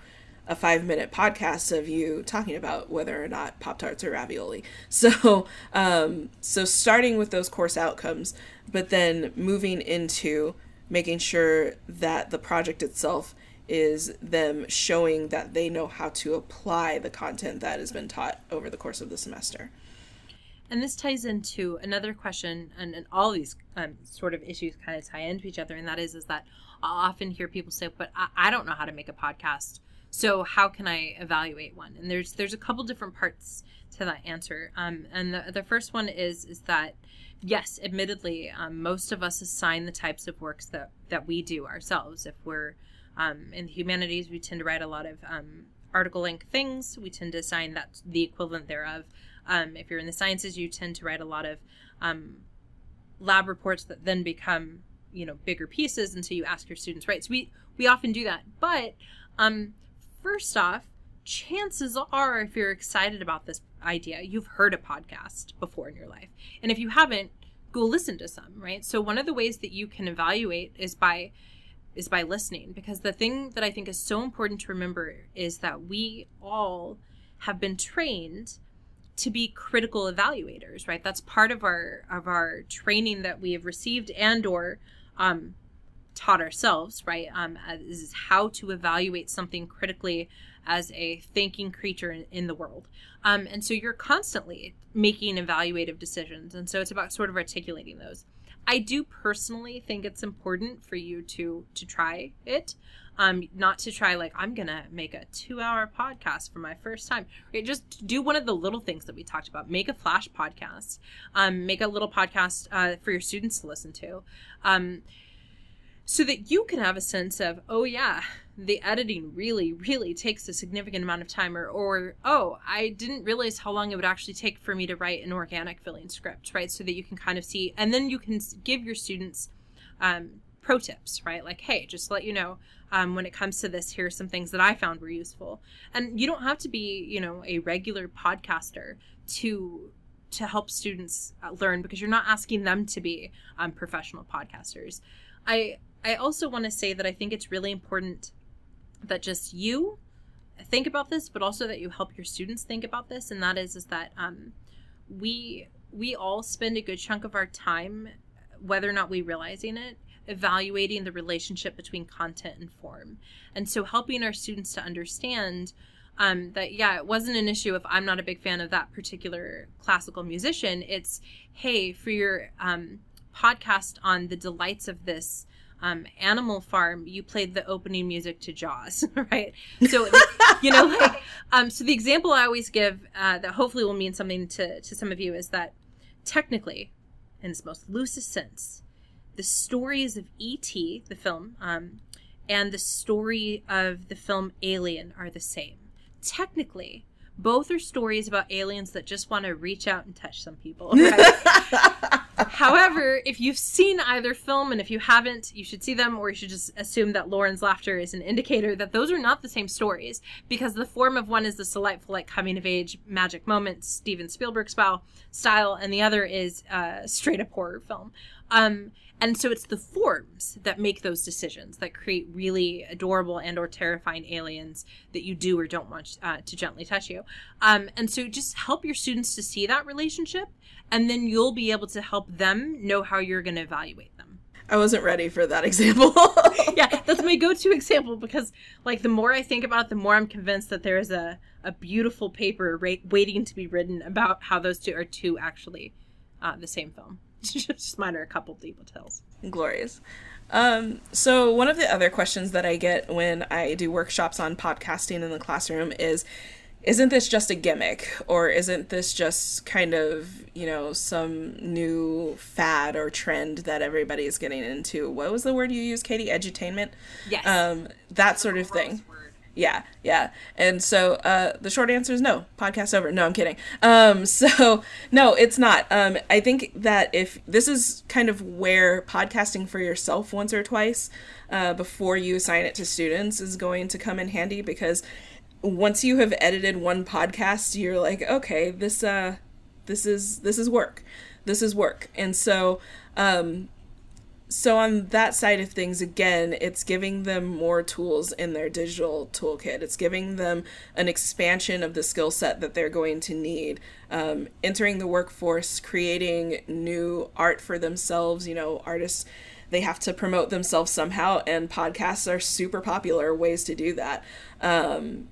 a five minute podcast of you talking about whether or not Pop-Tarts or ravioli? So, um, so starting with those course outcomes, but then moving into making sure that the project itself is them showing that they know how to apply the content that has been taught over the course of the semester. And this ties into another question, and, and all these um, sort of issues kind of tie into each other, and that is, is that I'll often hear people say, but I, I don't know how to make a podcast, so how can I evaluate one? And there's there's a couple different parts to that answer. Um, and the, the first one is is that, yes, admittedly, um, most of us assign the types of works that, that we do ourselves. If we're um, in the humanities, we tend to write a lot of um, article length things. We tend to assign that the equivalent thereof. Um, if you're in the sciences, you tend to write a lot of um, lab reports that then become, you know, bigger pieces until you ask your students, right? So we, we often do that. But um, first off, chances are, if you're excited about this idea, you've heard a podcast before in your life. And if you haven't, go listen to some, right? So one of the ways that you can evaluate is by is by listening, because the thing that I think is so important to remember is that we all have been trained to be critical evaluators, right? That's part of our of our training that we have received and or um, taught ourselves, right? Um, this is how to evaluate something critically as a thinking creature in, in the world. Um, and so you're constantly making evaluative decisions. And so it's about sort of articulating those. I do personally think it's important for you to to try it, um, not to try like, I'm going to make a two-hour podcast for my first time. Right? Just do one of the little things that we talked about. Make a flash podcast. Um, make a little podcast uh, for your students to listen to. Um, so that you can have a sense of, oh, yeah, the editing really, really takes a significant amount of time, or, or, oh, I didn't realize how long it would actually take for me to write an organic filling script, right? So that you can kind of see, and then you can give your students um, pro tips, right? Like, hey, just to let you know, um, when it comes to this, here's some things that I found were useful. And you don't have to be, you know, a regular podcaster to to help students learn, because you're not asking them to be um, professional podcasters. I I also want to say that I think it's really important that just you think about this, but also that you help your students think about this. And that is, is that um, we we all spend a good chunk of our time, whether or not we realizing it, evaluating the relationship between content and form. And so helping our students to understand um, that, yeah, it wasn't an issue if I'm not a big fan of that particular classical musician. It's, hey, for your um, podcast on the delights of this Um, Animal Farm, you played the opening music to Jaws, right? So, you know, like, um, so the example I always give uh, that hopefully will mean something to, to some of you is that technically, in its most loosest sense, the stories of E T, the film, um, and the story of the film Alien are the same. Technically, both are stories about aliens that just want to reach out and touch some people, right? However, if you've seen either film, and if you haven't, you should see them, or you should just assume that Lauren's laughter is an indicator that those are not the same stories, because the form of one is this delightful, like, coming-of-age magic moment, Steven Spielberg style, and the other is a straight-up horror film. Um, and so it's the forms that make those decisions, that create really adorable and or terrifying aliens that you do or don't want uh, to gently touch you. Um, and so just help your students to see that relationship, and then you'll be able to help them know how you're going to evaluate them. I wasn't ready for that example. Yeah, that's my go-to example, because, like, the more I think about it, the more I'm convinced that there is a, a beautiful paper right, waiting to be written about how those two are two actually uh, the same film. Just mine are a couple details. Glorious. Um, so one of the other questions that I get when I do workshops on podcasting in the classroom is, isn't this just a gimmick, or isn't this just kind of, you know, some new fad or trend that everybody is getting into? What was the word you used, Katie? Edutainment? Yes. Um, that sort of thing. Word. Yeah, yeah. And so uh, the short answer is no. Podcast over. No, I'm kidding. Um, so no, it's not. Um, I think that if this is kind of where podcasting for yourself once or twice uh, before you assign it to students is going to come in handy, because once you have edited one podcast, you're like, okay, this uh, this is this is work, this is work, and so, um, so on that side of things, again, it's giving them more tools in their digital toolkit. It's giving them an expansion of the skill set that they're going to need. Um, entering the workforce, creating new art for themselves. You know, artists, they have to promote themselves somehow, and podcasts are super popular ways to do that. Um,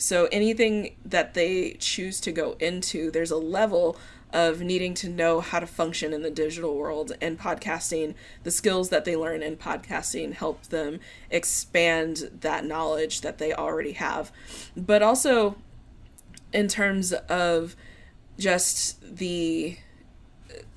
So anything that they choose to go into, there's a level of needing to know how to function in the digital world, and podcasting, the skills that they learn in podcasting help them expand that knowledge that they already have. But also in terms of just the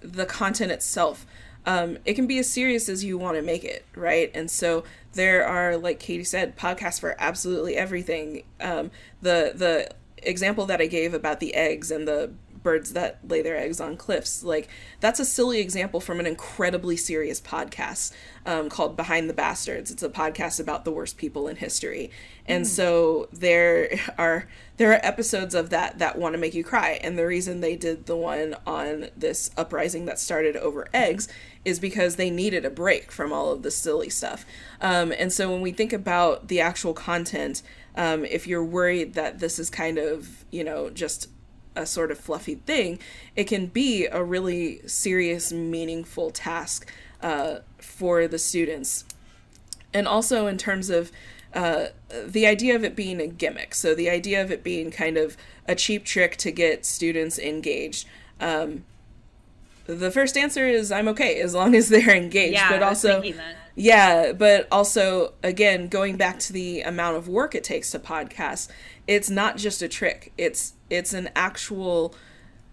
the content itself, um, it can be as serious as you want to make it, right? And so there are, like Katie said, podcasts for absolutely everything. Um, the the example that I gave about the eggs and the birds that lay their eggs on cliffs. Like, that's a silly example from an incredibly serious podcast um, called Behind the Bastards. It's a podcast about the worst people in history. And mm. so there are there are episodes of that that want to make you cry. And the reason they did the one on this uprising that started over eggs is because they needed a break from all of the silly stuff. Um, and so when we think about the actual content, um, if you're worried that this is kind of, you know, just a sort of fluffy thing, it can be a really serious, meaningful task uh, for the students. And also in terms of uh, the idea of it being a gimmick. So the idea of it being kind of a cheap trick to get students engaged. Um, the first answer is I'm okay as long as they're engaged. Yeah, but also, I was thinking that. Yeah, but also, again, going back to the amount of work it takes to podcast, it's not just a trick. It's it's an actual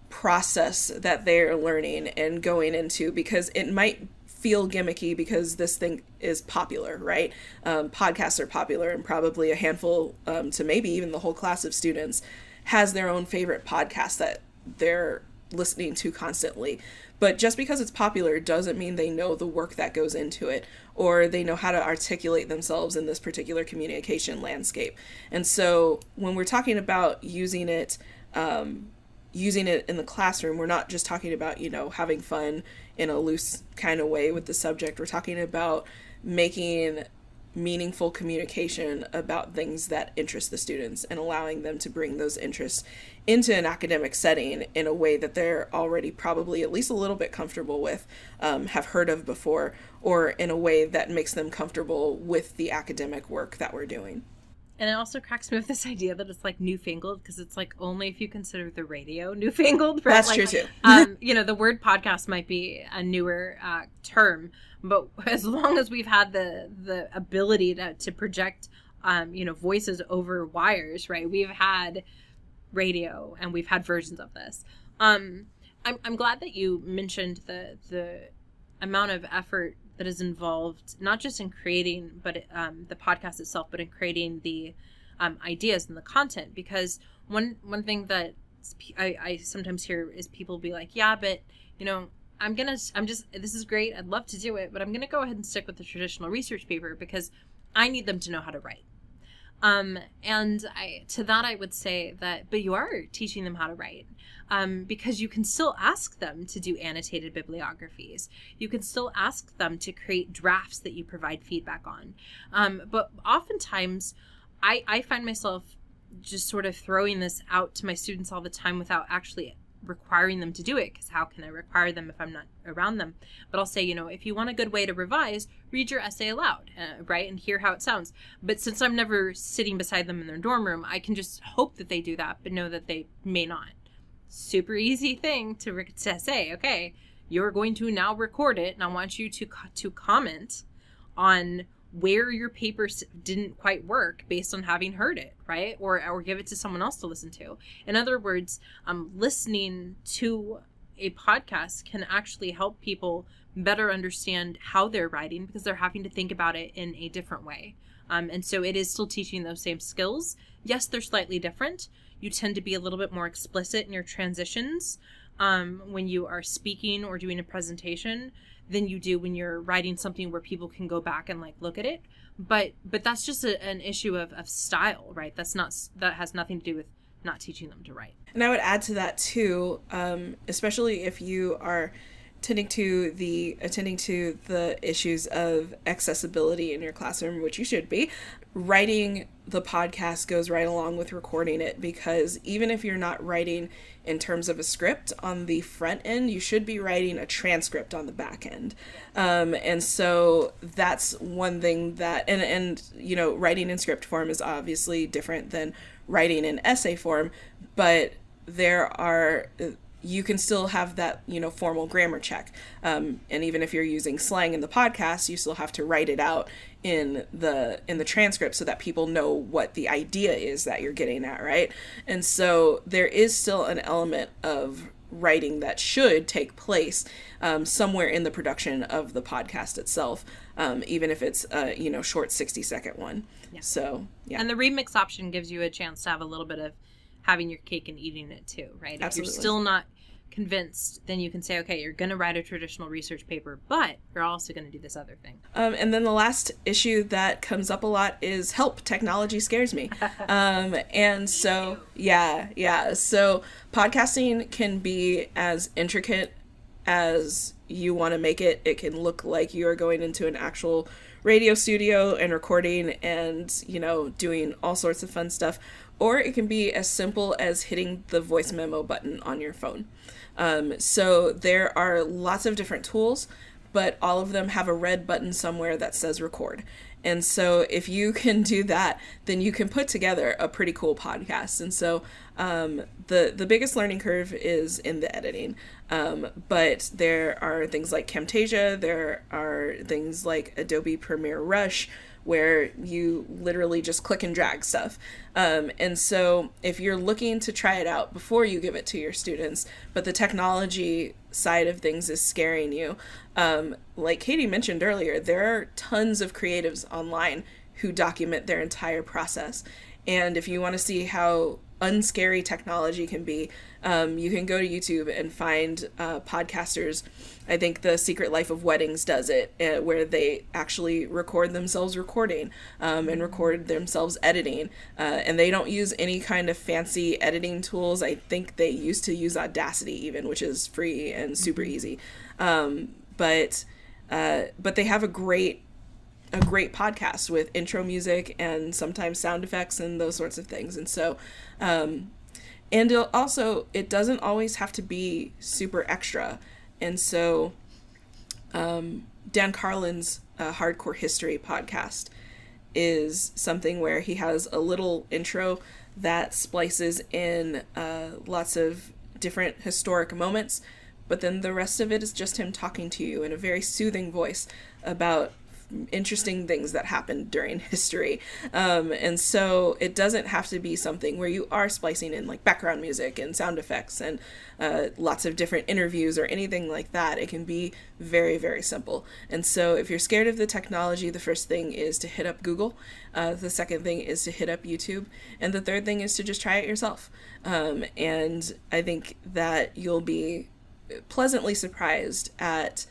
process that they're learning and going into, because it might feel gimmicky because this thing is popular, right? Um, podcasts are popular, and probably a handful um, to maybe even the whole class of students has their own favorite podcast that they're listening to constantly. But just because it's popular doesn't mean they know the work that goes into it, or they know how to articulate themselves in this particular communication landscape. And so when we're talking about using it, um, using it in the classroom, we're not just talking about, you know, having fun in a loose kind of way with the subject. We're talking about making meaningful communication about things that interest the students and allowing them to bring those interests into an academic setting in a way that they're already probably at least a little bit comfortable with, um, have heard of before, or in a way that makes them comfortable with the academic work that we're doing. And it also cracks me with this idea that it's like newfangled, because it's like only if you consider the radio newfangled. Right? That's like, true too. um, you know, the word podcast might be a newer uh, term, but as long as we've had the the ability to to project, um, you know, voices over wires, right? We've had radio and we've had versions of this. Um, I'm I'm glad that you mentioned the the amount of effort that is involved, not just in creating, but um, the podcast itself, but in creating the um, ideas and the content. Because one one thing that I, I sometimes hear is people be like, "Yeah, but you know, I'm gonna, I'm just, this is great. I'd love to do it, but I'm gonna go ahead and stick with the traditional research paper because I need them to know how to write." Um, and I, to that, I would say that, but you are teaching them how to write, um, because you can still ask them to do annotated bibliographies. You can still ask them to create drafts that you provide feedback on. Um, but oftentimes I, I find myself just sort of throwing this out to my students all the time without actually requiring them to do it, because how can I require them if I'm not around them? But I'll say, you know, if you want a good way to revise, read your essay aloud, uh, right, and hear how it sounds. But since I'm never sitting beside them in their dorm room, I can just hope that they do that, but know that they may not. Super easy thing to, re- to say, okay, you're going to now record it, and I want you to co- to comment on where your paper didn't quite work based on having heard it, right? Or or give it to someone else to listen to. In other words, um, listening to a podcast can actually help people better understand how they're writing, because they're having to think about it in a different way. Um, and so it is still teaching those same skills. Yes, they're slightly different. You tend to be a little bit more explicit in your transitions um, when you are speaking or doing a presentation than you do when you're writing something where people can go back and like look at it. But but that's just a, an issue of, of style, right? That's not that has nothing to do with not teaching them to write. And I would add to that too, um, especially if you are tending to the attending to the issues of accessibility in your classroom, which you should be. Writing the podcast goes right along with recording it, because even if you're not writing in terms of a script on the front end, you should be writing a transcript on the back end. Um, and so that's one thing that, and, and, you know, writing in script form is obviously different than writing in essay form, but there are, you can still have that, you know, formal grammar check. Um, and even if you're using slang in the podcast, you still have to write it out in the in the transcript so that people know what the idea is that you're getting at, right? And so there is still an element of writing that should take place um, somewhere in the production of the podcast itself, um, even if it's a, you know, short sixty second one. Yeah. So, yeah. And the remix option gives you a chance to have a little bit of having your cake and eating it too, right? Absolutely. If you're still not convinced, then you can say, okay, you're going to write a traditional research paper, but you're also going to do this other thing. Um, and then the last issue that comes up a lot is, help, technology scares me. um, and so, yeah, yeah. So podcasting can be as intricate as you want to make it. It can look like you're going into an actual radio studio and recording and, you know, doing all sorts of fun stuff. Or it can be as simple as hitting the voice memo button on your phone. Um, so there are lots of different tools, but all of them have a red button somewhere that says record. And so if you can do that, then you can put together a pretty cool podcast. And so um, the, the biggest learning curve is in the editing. Um, but there are things like Camtasia, there are things like Adobe Premiere Rush, where you literally just click and drag stuff. Um, and so if you're looking to try it out before you give it to your students, but the technology side of things is scaring you, um, like Katie mentioned earlier, there are tons of creatives online who document their entire process. And if you want to see how unscary technology can be, um, you can go to YouTube and find uh, podcasters. I think The Secret Life of Weddings does it, uh, where they actually record themselves recording um, and record themselves editing. Uh, and they don't use any kind of fancy editing tools. I think they used to use Audacity even, which is free and super easy. Um, but uh, but they have a great a great podcast with intro music and sometimes sound effects and those sorts of things. And so, um, and also it doesn't always have to be super extra. And so, um, Dan Carlin's uh, Hardcore History podcast is something where he has a little intro that splices in, uh, lots of different historic moments, but then the rest of it is just him talking to you in a very soothing voice about interesting things that happened during history. Um, and so it doesn't have to be something where you are splicing in like background music and sound effects and uh, lots of different interviews or anything like that. It can be very, very simple. And so if you're scared of the technology, the first thing is to hit up Google. Uh, the second thing is to hit up YouTube. And the third thing is to just try it yourself. Um, and I think that you'll be pleasantly surprised at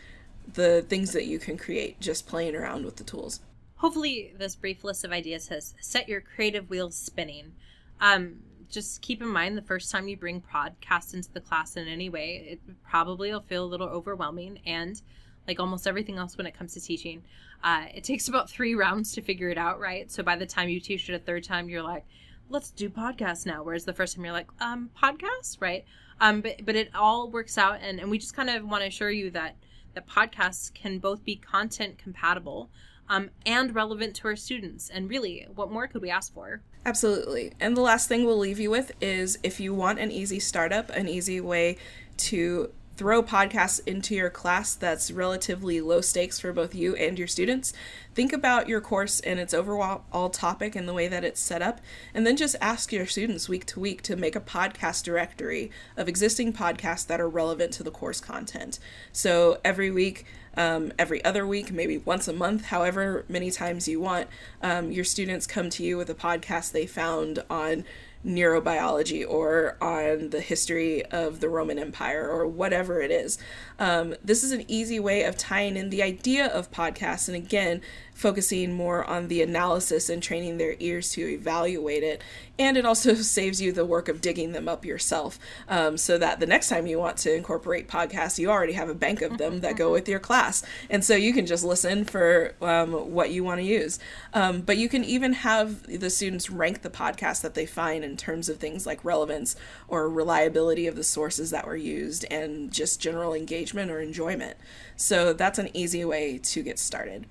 the things that you can create just playing around with the tools. Hopefully this brief list of ideas has set your creative wheels spinning. Um, just keep in mind, the first time you bring podcasts into the class in any way, it probably will feel a little overwhelming. And like almost everything else when it comes to teaching, uh, it takes about three rounds to figure it out, right? So by the time you teach it a third time, you're like, let's do podcasts now. Whereas the first time you're like, um, podcasts, right? Um, but, but it all works out. And, and we just kind of want to assure you that that podcasts can both be content compatible um, and relevant to our students. And really, what more could we ask for? Absolutely. And the last thing we'll leave you with is, if you want an easy startup, an easy way to throw podcasts into your class that's relatively low stakes for both you and your students, think about your course and its overall topic and the way that it's set up, and then just ask your students week to week to make a podcast directory of existing podcasts that are relevant to the course content. So every week, um, every other week, maybe once a month, however many times you want, um, your students come to you with a podcast they found on neurobiology or on the history of the Roman Empire or whatever it is. Um, this is an easy way of tying in the idea of podcasts and, again, focusing more on the analysis and training their ears to evaluate it. And it also saves you the work of digging them up yourself, um, so that the next time you want to incorporate podcasts, you already have a bank of them that go with your class. And so you can just listen for um, what you want to use. Um, but you can even have the students rank the podcasts that they find in terms of things like relevance or reliability of the sources that were used and just general engagement or enjoyment. So that's an easy way to get started.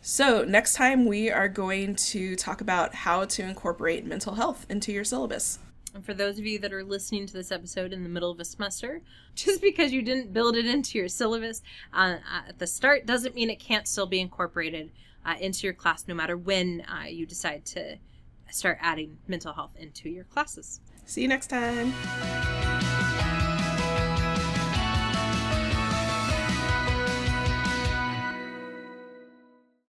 So next time we are going to talk about how to incorporate mental health into your syllabus. And for those of you that are listening to this episode in the middle of a semester, just because you didn't build it into your syllabus uh, at the start doesn't mean it can't still be incorporated uh, into your class, no matter when uh, you decide to start adding mental health into your classes. See you next time.